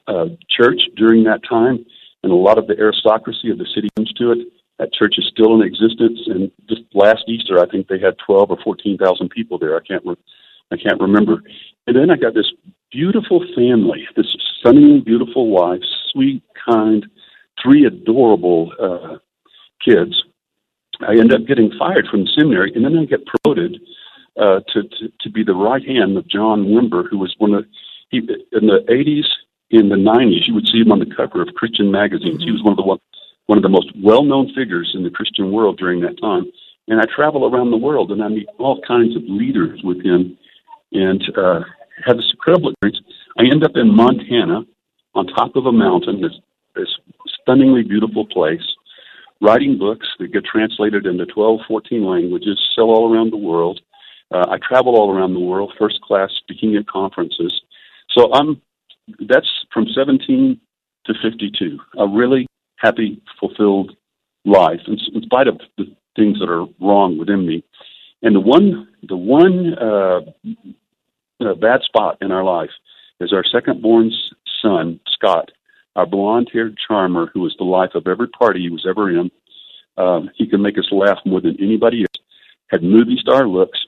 a church during that time, and a lot of the aristocracy of the city comes to it. That church is still in existence, and just last Easter, I think they had twelve or fourteen thousand people there. I can't, re- I can't remember. And then I got this beautiful family, this stunningly beautiful wife, sweet, kind, three adorable uh, kids. I ended up getting fired from the seminary, and then I get promoted uh, to, to to be the right hand of John Wimber, who was one of he in the eighties, in the nineties. You would see him on the cover of Christian magazines. Mm-hmm. He was one of the ones. one of the most well-known figures in the Christian world during that time. And I travel around the world, and I meet all kinds of leaders with him, and uh, have this incredible experience. I end up in Montana, on top of a mountain, this, this stunningly beautiful place, writing books that get translated into twelve, fourteen languages, sell all around the world. Uh, I travel all around the world, first class, speaking at conferences. So I'm, that's from seventeen to fifty-two. I really... happy, fulfilled life, in, in spite of the things that are wrong within me. And the one, the one uh, uh, bad spot in our life is our second-born son, Scott, our blonde-haired charmer, who was the life of every party he was ever in. Um, he could make us laugh more than anybody else. Had movie star looks.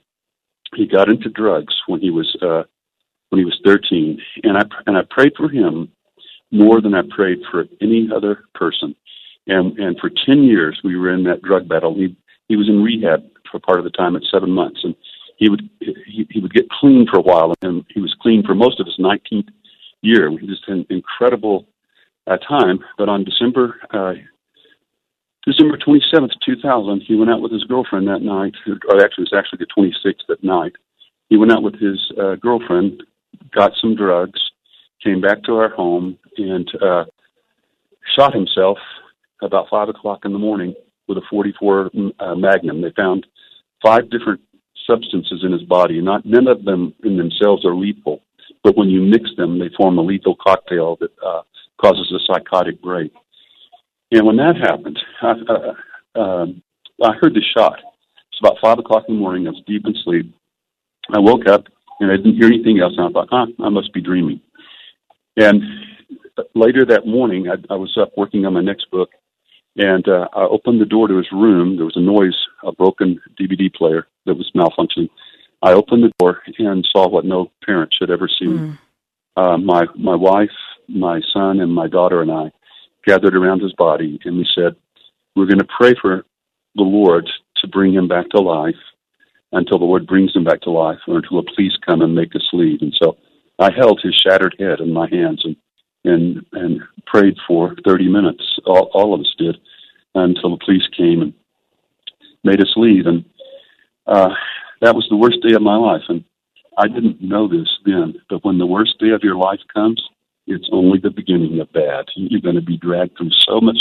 He got into drugs when he was uh, when he was thirteen, and I and I prayed for him more than I prayed for any other person. And and for ten years, we were in that drug battle. He he was in rehab for part of the time at seven months. And he would he, he would get clean for a while, and he was clean for most of his nineteenth year. We just had an incredible uh, time. But on December uh, December twenty-seventh, two thousand, he went out with his girlfriend that night, or actually, it was actually the twenty-sixth that night. He went out with his uh, girlfriend, got some drugs, came back to our home, and uh, shot himself about five o'clock in the morning with a forty-four uh, Magnum. They found five different substances in his body, not none of them in themselves are lethal, but when you mix them, they form a lethal cocktail that uh, causes a psychotic break. And when that happened, I, uh, um, I heard the shot. It's about five o'clock in the morning. I was deep in sleep. I woke up and I didn't hear anything else. And I thought, huh, I must be dreaming. And later that morning, I, I was up working on my next book, and uh, I opened the door to his room. There was a noise, a broken D V D player that was malfunctioning. I opened the door and saw what no parent should ever see. Mm. Uh, my my wife, my son, and my daughter and I gathered around his body, and we said, we're going to pray for the Lord to bring him back to life until the Lord brings him back to life, or until a police come and make us leave. And so I held his shattered head in my hands and and, and prayed for thirty minutes. All, all of us did, until the police came and made us leave. And uh, that was the worst day of my life. And I didn't know this then, but when the worst day of your life comes, it's only the beginning of bad. You're going to be dragged through so much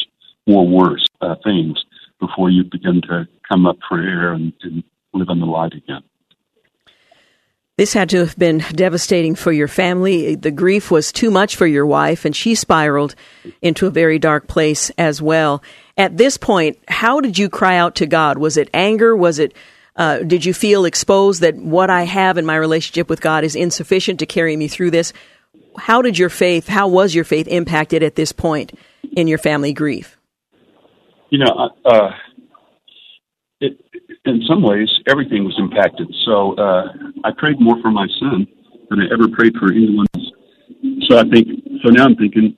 more worse uh, things before you begin to come up for air and, and live in the light again. This had to have been devastating for your family. The grief was too much for your wife, and she spiraled into a very dark place as well. At this point, how did you cry out to God? Was it anger? Was it, uh, did you feel exposed that what I have in my relationship with God is insufficient to carry me through this? How did your faith, how was your faith impacted at this point in your family grief? You know, uh, it, in some ways, everything was impacted. So uh, I prayed more for my son than I ever prayed for anyone else. So I think, so now I'm thinking,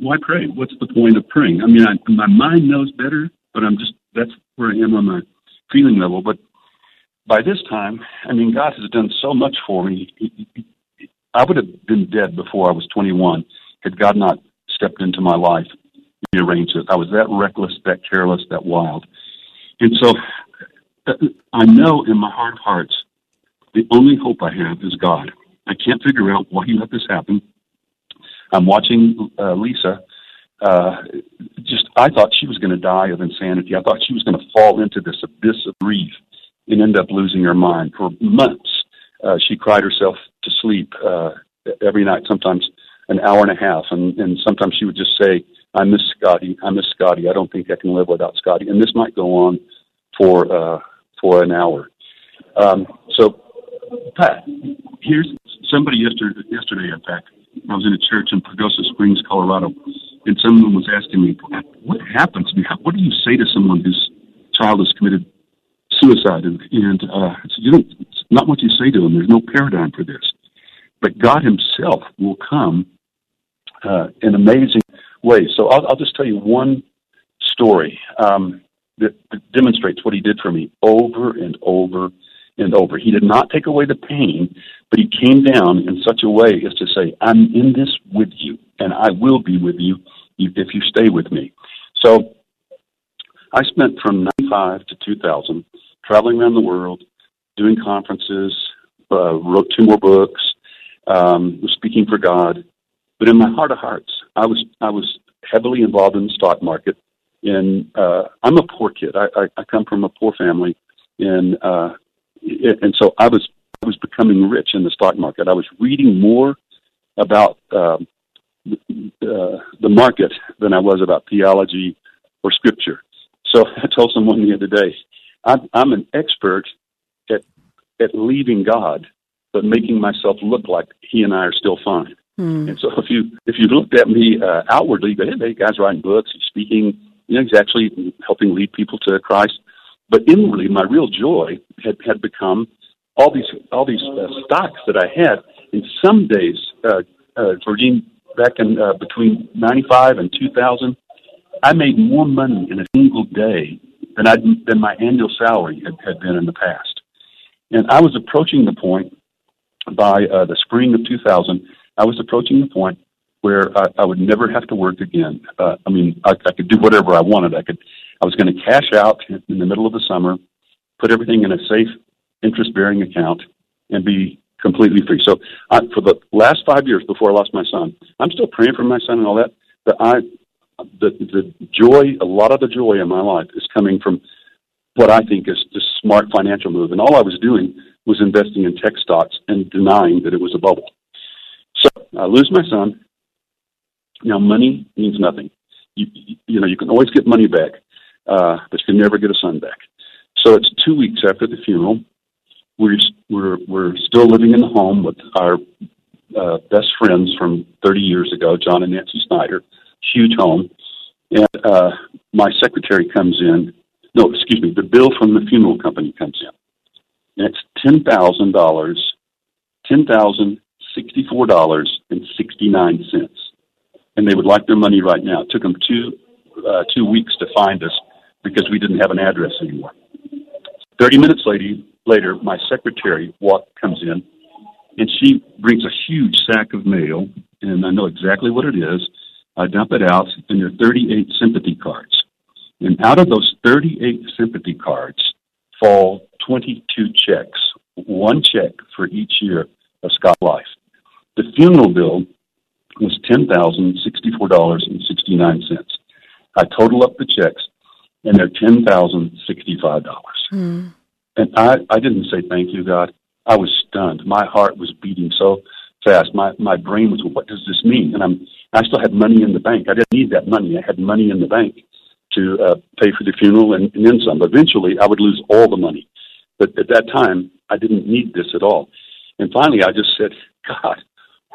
why pray? What's the point of praying? I mean, I, my mind knows better, but I'm just, that's where I am on my feeling level. But by this time, I mean, God has done so much for me. I would have been dead before I was twenty-one had God not stepped into my life and arranged it. I was that reckless, that careless, that wild. And so I know in my heart of hearts, the only hope I have is God. I can't figure out why he let this happen. I'm watching uh, Lisa. Uh, just, I thought she was going to die of insanity. I thought she was going to fall into this abyss of grief and end up losing her mind. For months, uh, she cried herself to sleep uh, every night, sometimes an hour and a half. And, and sometimes she would just say, I miss Scotty. I miss Scotty. I don't think I can live without Scotty. And this might go on for uh, for an hour. Um, so, Pat, here's somebody yesterday, yesterday, in fact, I was in a church in Pagosa Springs, Colorado, and someone was asking me, what happens? What do you say to someone whose child has committed suicide? And, and uh, so you don't, it's not what you say to them. There's no paradigm for this. But God himself will come uh, in amazing ways. So I'll, I'll just tell you one story um, that, that demonstrates what he did for me over and over and over. He did not take away the pain, but he came down in such a way as to say, I'm in this with you, and I will be with you if you stay with me. So I spent from ninety-five to two thousand traveling around the world, doing conferences, uh, wrote two more books, um, was speaking for God. But in my heart of hearts, I was I was heavily involved in the stock market. And uh, I'm a poor kid. I, I, I come from a poor family, and uh, and so I was I was becoming rich in the stock market. I was reading more about uh, uh, the market than I was about theology or scripture. So I told someone the other day, I'm, I'm an expert at at leaving God, but making myself look like he and I are still fine. Mm. And so if you if you looked at me uh, outwardly, you go, hey, that guy's writing books, he's speaking, you know, he's actually helping lead people to Christ. But inwardly, my real joy had, had become all these all these uh, stocks that I had. And some days, uh, uh, Georgine, back in uh, between ninety-five and two thousand, I made more money in a single day than I than my annual salary had, had been in the past. And I was approaching the point by uh, the spring of two thousand. I was approaching the point where I, I would never have to work again. Uh, I mean, I, I could do whatever I wanted. I could. I was going to cash out in the middle of the summer, put everything in a safe interest-bearing account, and be completely free. So I, for the last five years before I lost my son, I'm still praying for my son and all that. But I, the the joy, a lot of the joy in my life is coming from what I think is this smart financial move. And all I was doing was investing in tech stocks and denying that it was a bubble. So I lose my son. Now money means nothing. You, you know, you can always get money back, uh, but she could never get her son back. So it's two weeks after the funeral. We're we're we're still living in the home with our uh, best friends from thirty years ago, John and Nancy Snyder. Huge home, and uh, my secretary comes in. No, excuse me. The bill from the funeral company comes in, and it's ten thousand dollars, ten thousand sixty-four dollars and sixty-nine cents, and they would like their money right now. It took them two uh, two weeks to find us because we didn't have an address anymore. Thirty minutes later. Later, my secretary walk, comes in, and she brings a huge sack of mail, and I know exactly what it is. I dump it out, and there are thirty-eight sympathy cards. And out of those thirty-eight sympathy cards fall twenty-two checks, one check for each year of Scott's life. The funeral bill was ten thousand sixty-four dollars and sixty-nine cents. I total up the checks, and they're ten thousand sixty-five dollars. Mm. And I, I didn't say thank you, God. I was stunned. My heart was beating so fast. My my brain was, what does this mean? And I'm I still had money in the bank. I didn't need that money. I had money in the bank to uh, pay for the funeral and, and then some. Eventually, I would lose all the money. But at that time, I didn't need this at all. And finally, I just said, God,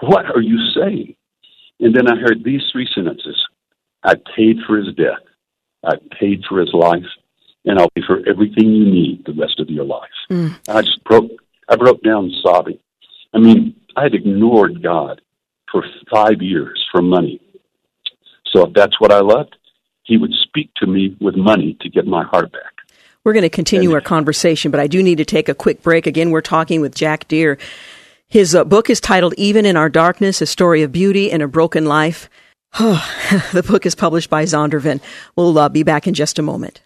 what are you saying? And then I heard these three sentences. I paid for his death. I paid for his life. And I'll pay for everything you need the rest of your life. Mm. I just broke, I broke down sobbing. I mean, I had ignored God for five years for money. So if that's what I loved, he would speak to me with money to get my heart back. We're going to continue and, our conversation, but I do need to take a quick break. Again, we're talking with Jack Deere. His uh, book is titled Even in Our Darkness, A Story of Beauty and a Broken Life. Oh, the book is published by Zondervan. We'll uh, be back in just a moment.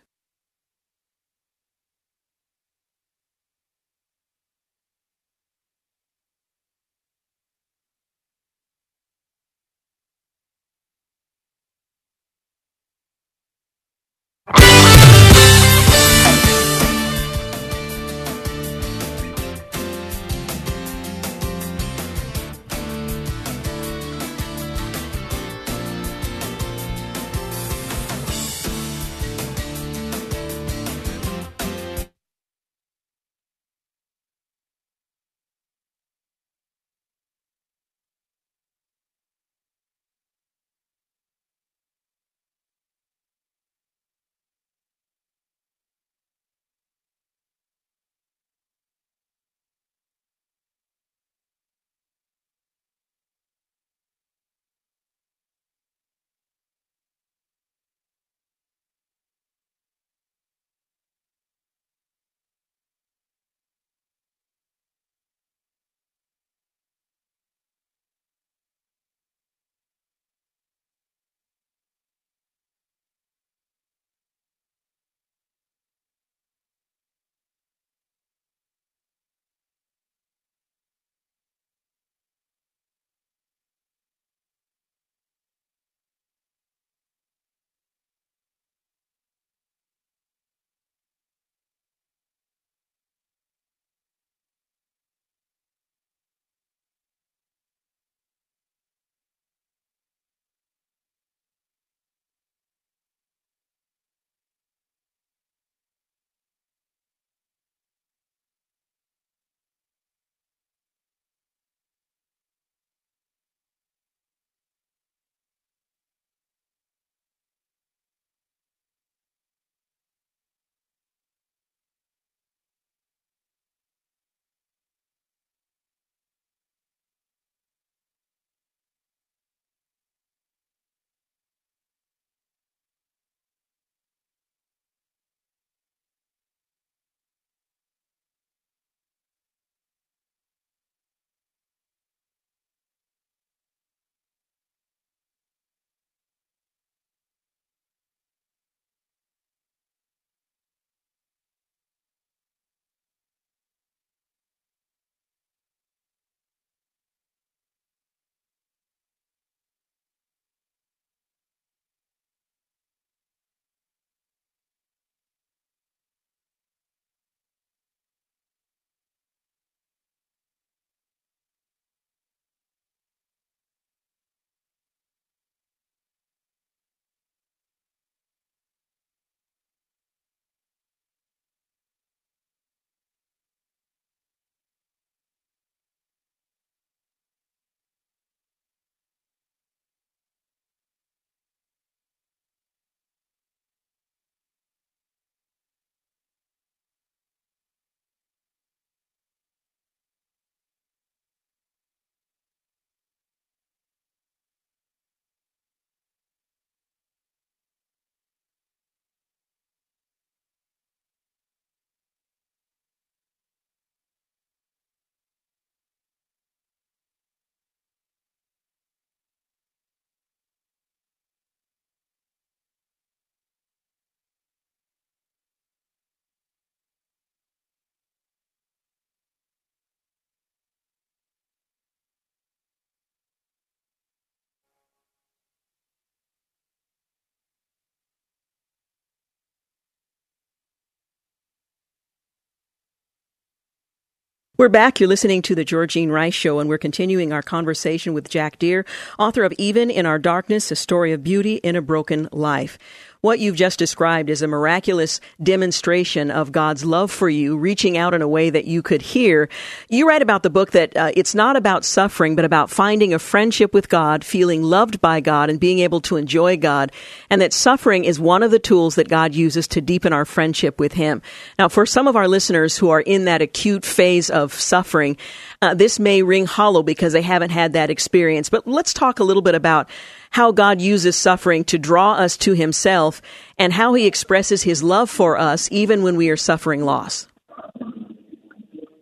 We're back. You're listening to The Georgine Rice Show, and we're continuing our conversation with Jack Deere, author of Even in Our Darkness, A Story of Beauty in a Broken Life. What you've just described is a miraculous demonstration of God's love for you, reaching out in a way that you could hear. You write about the book that uh, it's not about suffering, but about finding a friendship with God, feeling loved by God, and being able to enjoy God, and that suffering is one of the tools that God uses to deepen our friendship with Him. Now, for some of our listeners who are in that acute phase of suffering, uh, this may ring hollow because they haven't had that experience. But let's talk a little bit about how God uses suffering to draw us to Himself, and how He expresses His love for us even when we are suffering loss.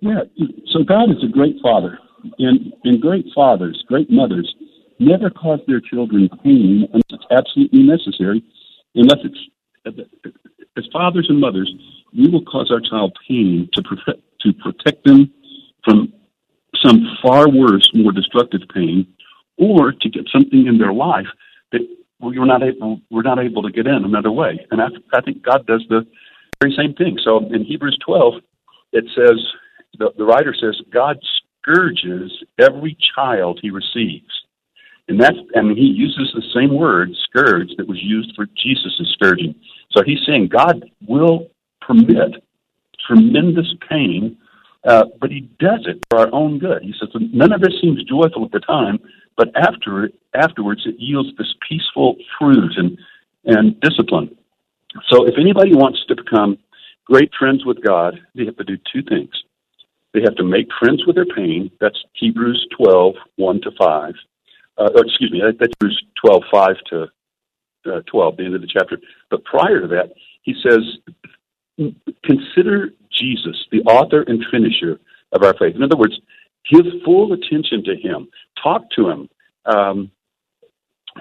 Yeah, so God is a great father, and, and great fathers, great mothers, never cause their children pain unless it's absolutely necessary, unless it's, as fathers and mothers, we will cause our child pain to protect, to protect them from some far worse, more destructive pain, or to get something in their life that we're not able, we're not able to get in another way. And I, I think God does the very same thing. So in Hebrews twelve, it says, the, the writer says, God scourges every child He receives. And that's, and He uses the same word, scourge, that was used for Jesus' scourging. So He's saying God will permit tremendous pain, uh, but He does it for our own good. He says, none of this seems joyful at the time, but after afterwards, it yields this peaceful fruit and, and discipline. So if anybody wants to become great friends with God, they have to do two things. They have to make friends with their pain. That's Hebrews twelve, one to five. Uh, or excuse me, that's Hebrews twelve, five to twelve, the end of the chapter. But prior to that, he says, consider Jesus, the author and finisher of our faith. In other words, give full attention to Him. Talk to Him. Um,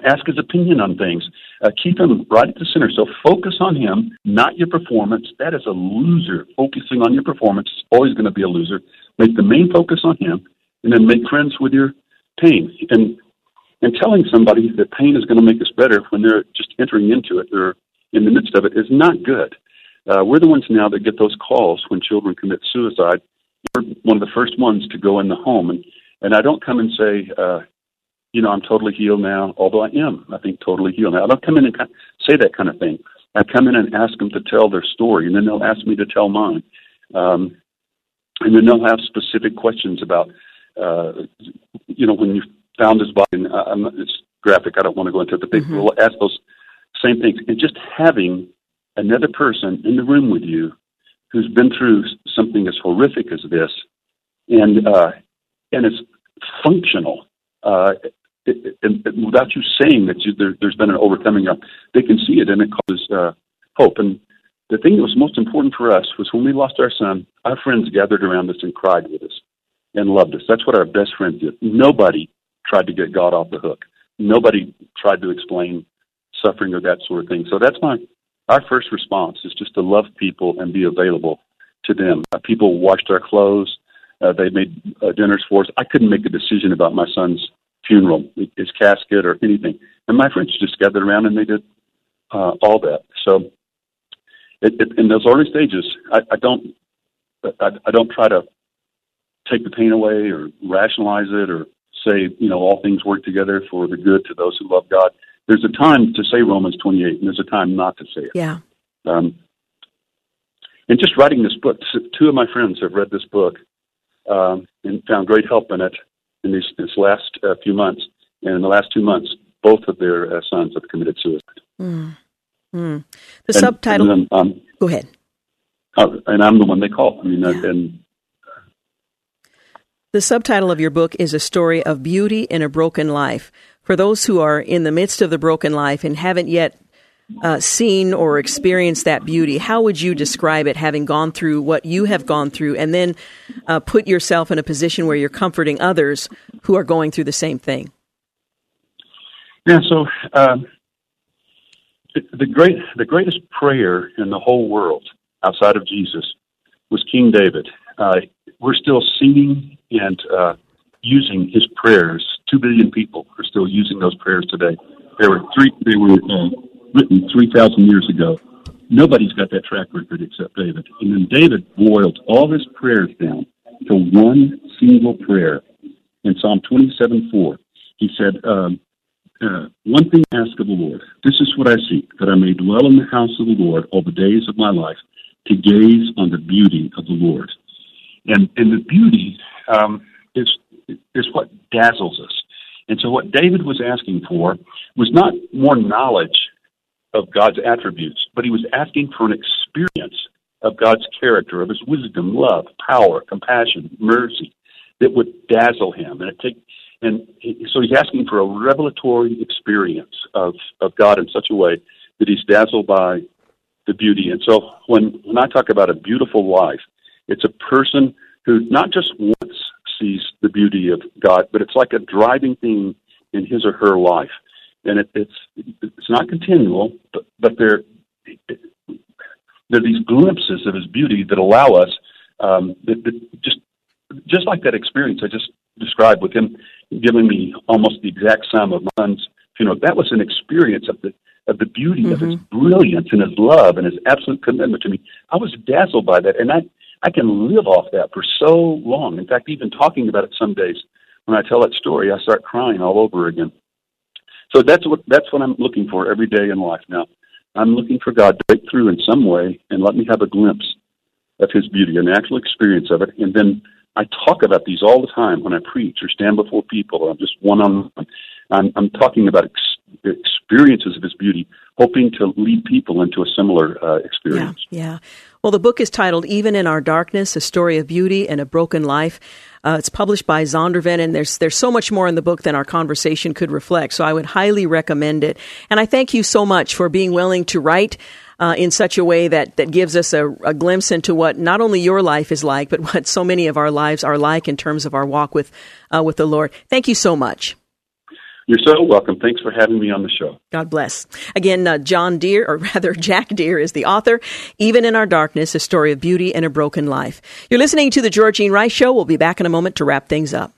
ask His opinion on things. Uh, keep Him right at the center. So focus on Him, not your performance. That is a loser. Focusing on your performance is always going to be a loser. Make the main focus on Him, and then make friends with your pain. And and telling somebody that pain is going to make us better when they're just entering into it or in the midst of it is not good. Uh, we're the ones now that get those calls when children commit suicide. We're one of the first ones to go in the home. And, and I don't come and say, uh, you know, I'm totally healed now, although I am, I think, totally healed now. I don't come in and say that kind of thing. I come in and ask them to tell their story, and then they'll ask me to tell mine. Um, and then they'll have specific questions about, uh, you know, when you found this body, and I, I'm, it's graphic, I don't want to go into it, but they mm-hmm. will ask those same things. And just having another person in the room with you who's been through something as horrific as this, and uh, and it's functional. Uh, it, it, it, without you saying that you, there, there's been an overcoming, of, they can see it, and it causes uh, hope. And the thing that was most important for us was when we lost our son, our friends gathered around us and cried with us and loved us. That's what our best friends did. Nobody tried to get God off the hook. Nobody tried to explain suffering or that sort of thing. So that's my... Our first response is just to love people and be available to them. Uh, people washed our clothes. Uh, they made uh, dinners for us. I couldn't make a decision about my son's funeral, his casket, or anything. And my friends just gathered around, and they did uh, all that. So it, it, in those early stages, I, I don't I, I don't try to take the pain away or rationalize it or say, you know, all things work together for the good to those who love God. There's a time to say Romans twenty-eight, and there's a time not to say it. Yeah. Um, and just writing this book, two of my friends have read this book um, and found great help in it in these, this last uh, few months. And in the last two months, both of their uh, sons have committed suicide. Mm. Mm. The and, subtitle... And then, um, Go ahead. Oh, and I'm the one they call. I mean, yeah. uh, and... The subtitle of your book is A Story of Beauty in a Broken Life. For those who are in the midst of the broken life and haven't yet uh, seen or experienced that beauty, how would you describe it, having gone through what you have gone through, and then uh, put yourself in a position where you're comforting others who are going through the same thing? Yeah, so um, the great, the greatest prayer in the whole world outside of Jesus was King David. Uh, we're still singing and uh, using his prayers. Two billion people are still using those prayers today. They were three. They were uh, written three thousand years ago. Nobody's got that track record except David. And then David boiled all his prayers down to one single prayer. In Psalm twenty-seven four, he said, um, uh, one thing I ask of the Lord, this is what I seek, that I may dwell in the house of the Lord all the days of my life, to gaze on the beauty of the Lord. And and the beauty um, is is what dazzles us. And so what David was asking for was not more knowledge of God's attributes, but he was asking for an experience of God's character, of his wisdom, love, power, compassion, mercy, that would dazzle him. And it take, and he, so he's asking for a revelatory experience of, of God in such a way that he's dazzled by the beauty. And so when, when I talk about a beautiful life, it's a person who not just once sees the beauty of God, but it's like a driving theme in his or her life. And it, it's it's not continual, but, but there, there are these glimpses of his beauty that allow us um, that, that just Just like that experience I just described with him giving me almost the exact sum of months, you know, that was an experience of the of the beauty mm-hmm. of his brilliance and his love and his absolute commitment to me. I was dazzled by that, and I, I can live off that for so long. In fact, even talking about it some days, when I tell that story, I start crying all over again. So that's what that's what I'm looking for every day in life now. I'm looking for God to break through in some way and let me have a glimpse of his beauty, an actual experience of it, and then I talk about these all the time when I preach or stand before people, or I'm just one-on-one. I'm, I'm talking about ex- experiences of his beauty, hoping to lead people into a similar uh, experience. Yeah, yeah. Well, the book is titled Even in Our Darkness, A Story of Beauty and a Broken Life. Uh, it's published by Zondervan, and there's there's so much more in the book than our conversation could reflect, so I would highly recommend it. And I thank you so much for being willing to write Uh, in such a way that, that gives us a, a glimpse into what not only your life is like, but what so many of our lives are like in terms of our walk with uh, with the Lord. Thank you so much. You're so welcome. Thanks for having me on the show. God bless. Again, uh, John Deere, or rather Jack Deere, is the author. Even in Our Darkness, A Story of Beauty and a Broken Life. You're listening to The Georgine Rice Show. We'll be back in a moment to wrap things up.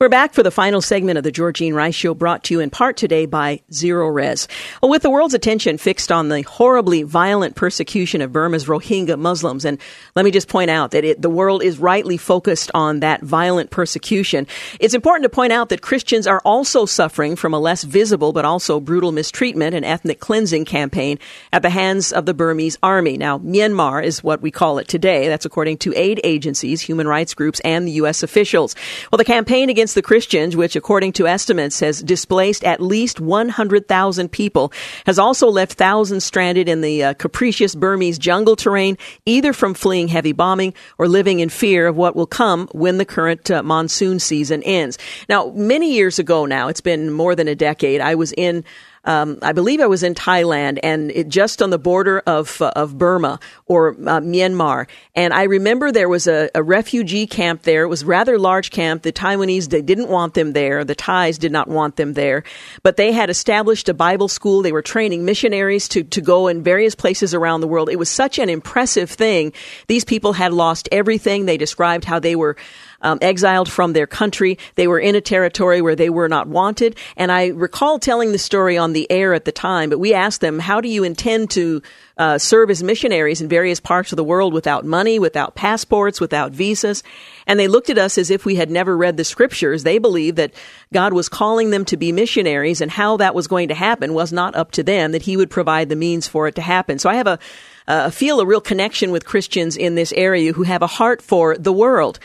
We're back for the final segment of the Georgine Rice Show, brought to you in part today by Zero Res. Well, with the world's attention fixed on the horribly violent persecution of Burma's Rohingya Muslims, and let me just point out that it, the world is rightly focused on that violent persecution, it's important to point out that Christians are also suffering from a less visible but also brutal mistreatment and ethnic cleansing campaign at the hands of the Burmese army. Now, Myanmar is what we call it today. That's according to aid agencies, human rights groups, and the U S officials. Well, the campaign against the Christians, which according to estimates has displaced at least one hundred thousand people, has also left thousands stranded in the uh, capricious Burmese jungle terrain, either from fleeing heavy bombing or living in fear of what will come when the current uh, monsoon season ends. Now, many years ago now, it's been more than a decade, I was in Um, I believe I was in Thailand, and it just on the border of uh, of Burma or uh, Myanmar. And I remember there was a, a refugee camp there. It was a rather large camp. The Taiwanese, they didn't want them there. The Thais did not want them there. But they had established a Bible school. They were training missionaries to, to go in various places around the world. It was such an impressive thing. These people had lost everything. They described how they were Um, exiled from their country. They were in a territory where they were not wanted. And I recall telling the story on the air at the time, but we asked them, how do you intend to uh, serve as missionaries in various parts of the world without money, without passports, without visas? And they looked at us as if we had never read the scriptures. They believed that God was calling them to be missionaries, and how that was going to happen was not up to them, that he would provide the means for it to happen. So I have a uh, feel a real connection with Christians in this area who have a heart for the world.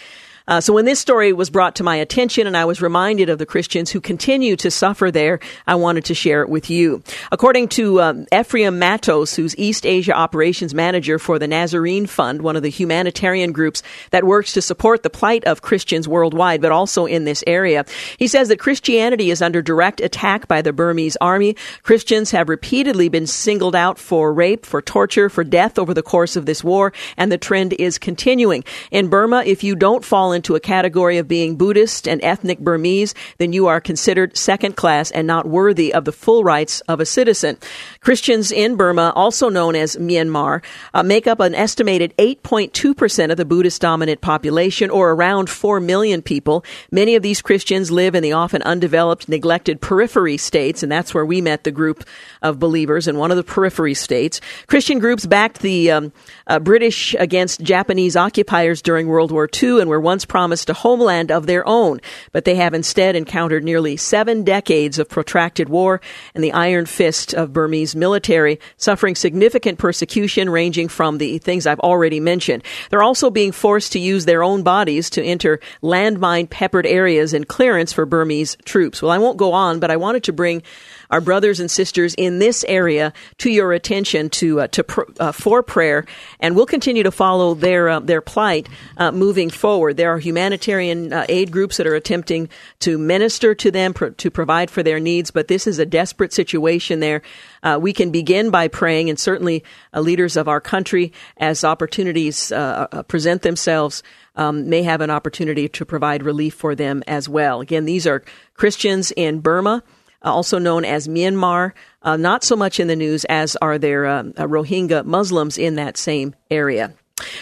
Uh, so when this story was brought to my attention and I was reminded of the Christians who continue to suffer there, I wanted to share it with you. According to um, Ephraim Matos, who's East Asia Operations Manager for the Nazarene Fund, one of the humanitarian groups that works to support the plight of Christians worldwide, but also in this area, he says that Christianity is under direct attack by the Burmese army. Christians have repeatedly been singled out for rape, for torture, for death over the course of this war, and the trend is continuing. In Burma, if you don't fall into a category of being Buddhist and ethnic Burmese, then you are considered second class and not worthy of the full rights of a citizen. Christians in Burma, also known as Myanmar, uh, make up an estimated eight point two percent of the Buddhist-dominant population, or around four million people. Many of these Christians live in the often undeveloped, neglected periphery states, and that's where we met the group of believers in one of the periphery states. Christian groups backed the um, uh, British against Japanese occupiers during World War Two and were once promised a homeland of their own, but they have instead encountered nearly seven decades of protracted war and the iron fist of Burmese military, suffering significant persecution ranging from the things I've already mentioned. They're also being forced to use their own bodies to enter landmine-peppered areas and clearance for Burmese troops. Well, I won't go on, but I wanted to bring our brothers and sisters in this area to your attention to uh, to pr- uh, for prayer, and we'll continue to follow their uh, their plight uh, moving forward. There are humanitarian uh, aid groups that are attempting to minister to them pr- to provide for their needs, but this is a desperate situation there. Uh, we can begin by praying, and certainly uh, leaders of our country, as opportunities uh, uh, present themselves, Um, may have an opportunity to provide relief for them as well. Again, these are Christians in Burma, also known as Myanmar, uh, not so much in the news as are their uh, Rohingya Muslims in that same area.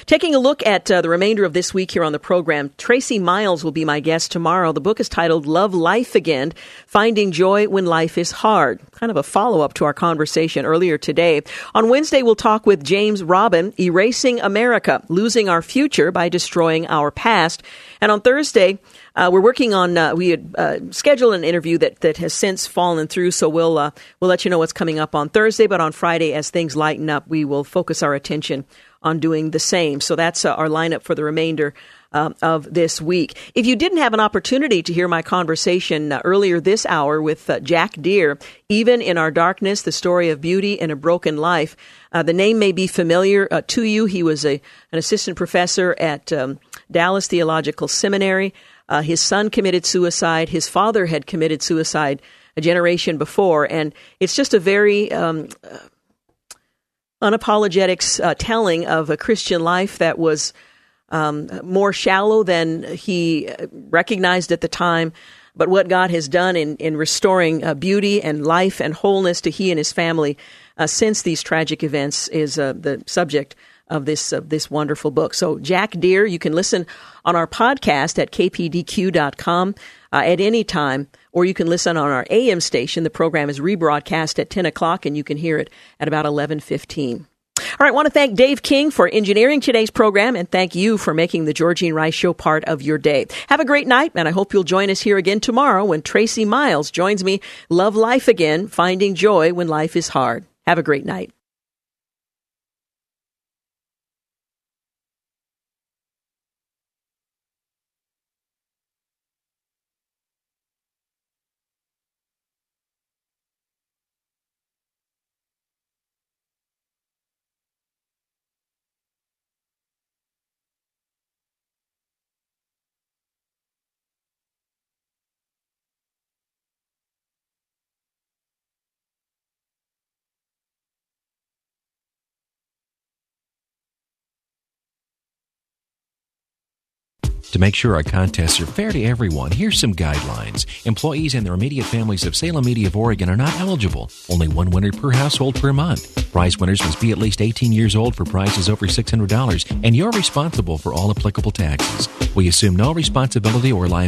Taking a look at uh, the remainder of this week here on the program, Tracy Miles will be my guest tomorrow. The book is titled Love Life Again, Finding Joy When Life is Hard, kind of a follow-up to our conversation earlier today. On Wednesday, we'll talk with James Robin, Erasing America, Losing Our Future by Destroying Our Past. And on Thursday, Uh, we're working on, uh, we had uh, scheduled an interview that, that has since fallen through, so we'll uh, we'll let you know what's coming up on Thursday. But on Friday, as things lighten up, we will focus our attention on doing the same. So that's uh, our lineup for the remainder Um, of this week. If you didn't have an opportunity to hear my conversation uh, earlier this hour with uh, Jack Deere, Even in Our Darkness, The Story of Beauty in a Broken Life, uh, the name may be familiar uh, to you. He was a an assistant professor at um, Dallas Theological Seminary. Uh, his son committed suicide. His father had committed suicide a generation before. And it's just a very um, unapologetic uh, telling of a Christian life that was Um, more shallow than he recognized at the time, but what God has done in, in restoring uh, beauty and life and wholeness to he and his family uh, since these tragic events is uh, the subject of this, uh, this wonderful book. So Jack Deere, you can listen on our podcast at k p d q dot com. uh, at any time, or you can listen on our A M station. The program is rebroadcast at ten o'clock, and you can hear it at about eleven fifteen. All right, I want to thank Dave King for engineering today's program, and thank you for making the Georgine Rice Show part of your day. Have a great night, and I hope you'll join us here again tomorrow when Tracy Miles joins me. Love life again, finding joy when life is hard. Have a great night. To make sure our contests are fair to everyone, here's some guidelines. Employees and their immediate families of Salem Media of Oregon are not eligible. Only one winner per household per month. Prize winners must be at least eighteen years old for prizes over six hundred dollars, and you're responsible for all applicable taxes. We assume no responsibility or liability.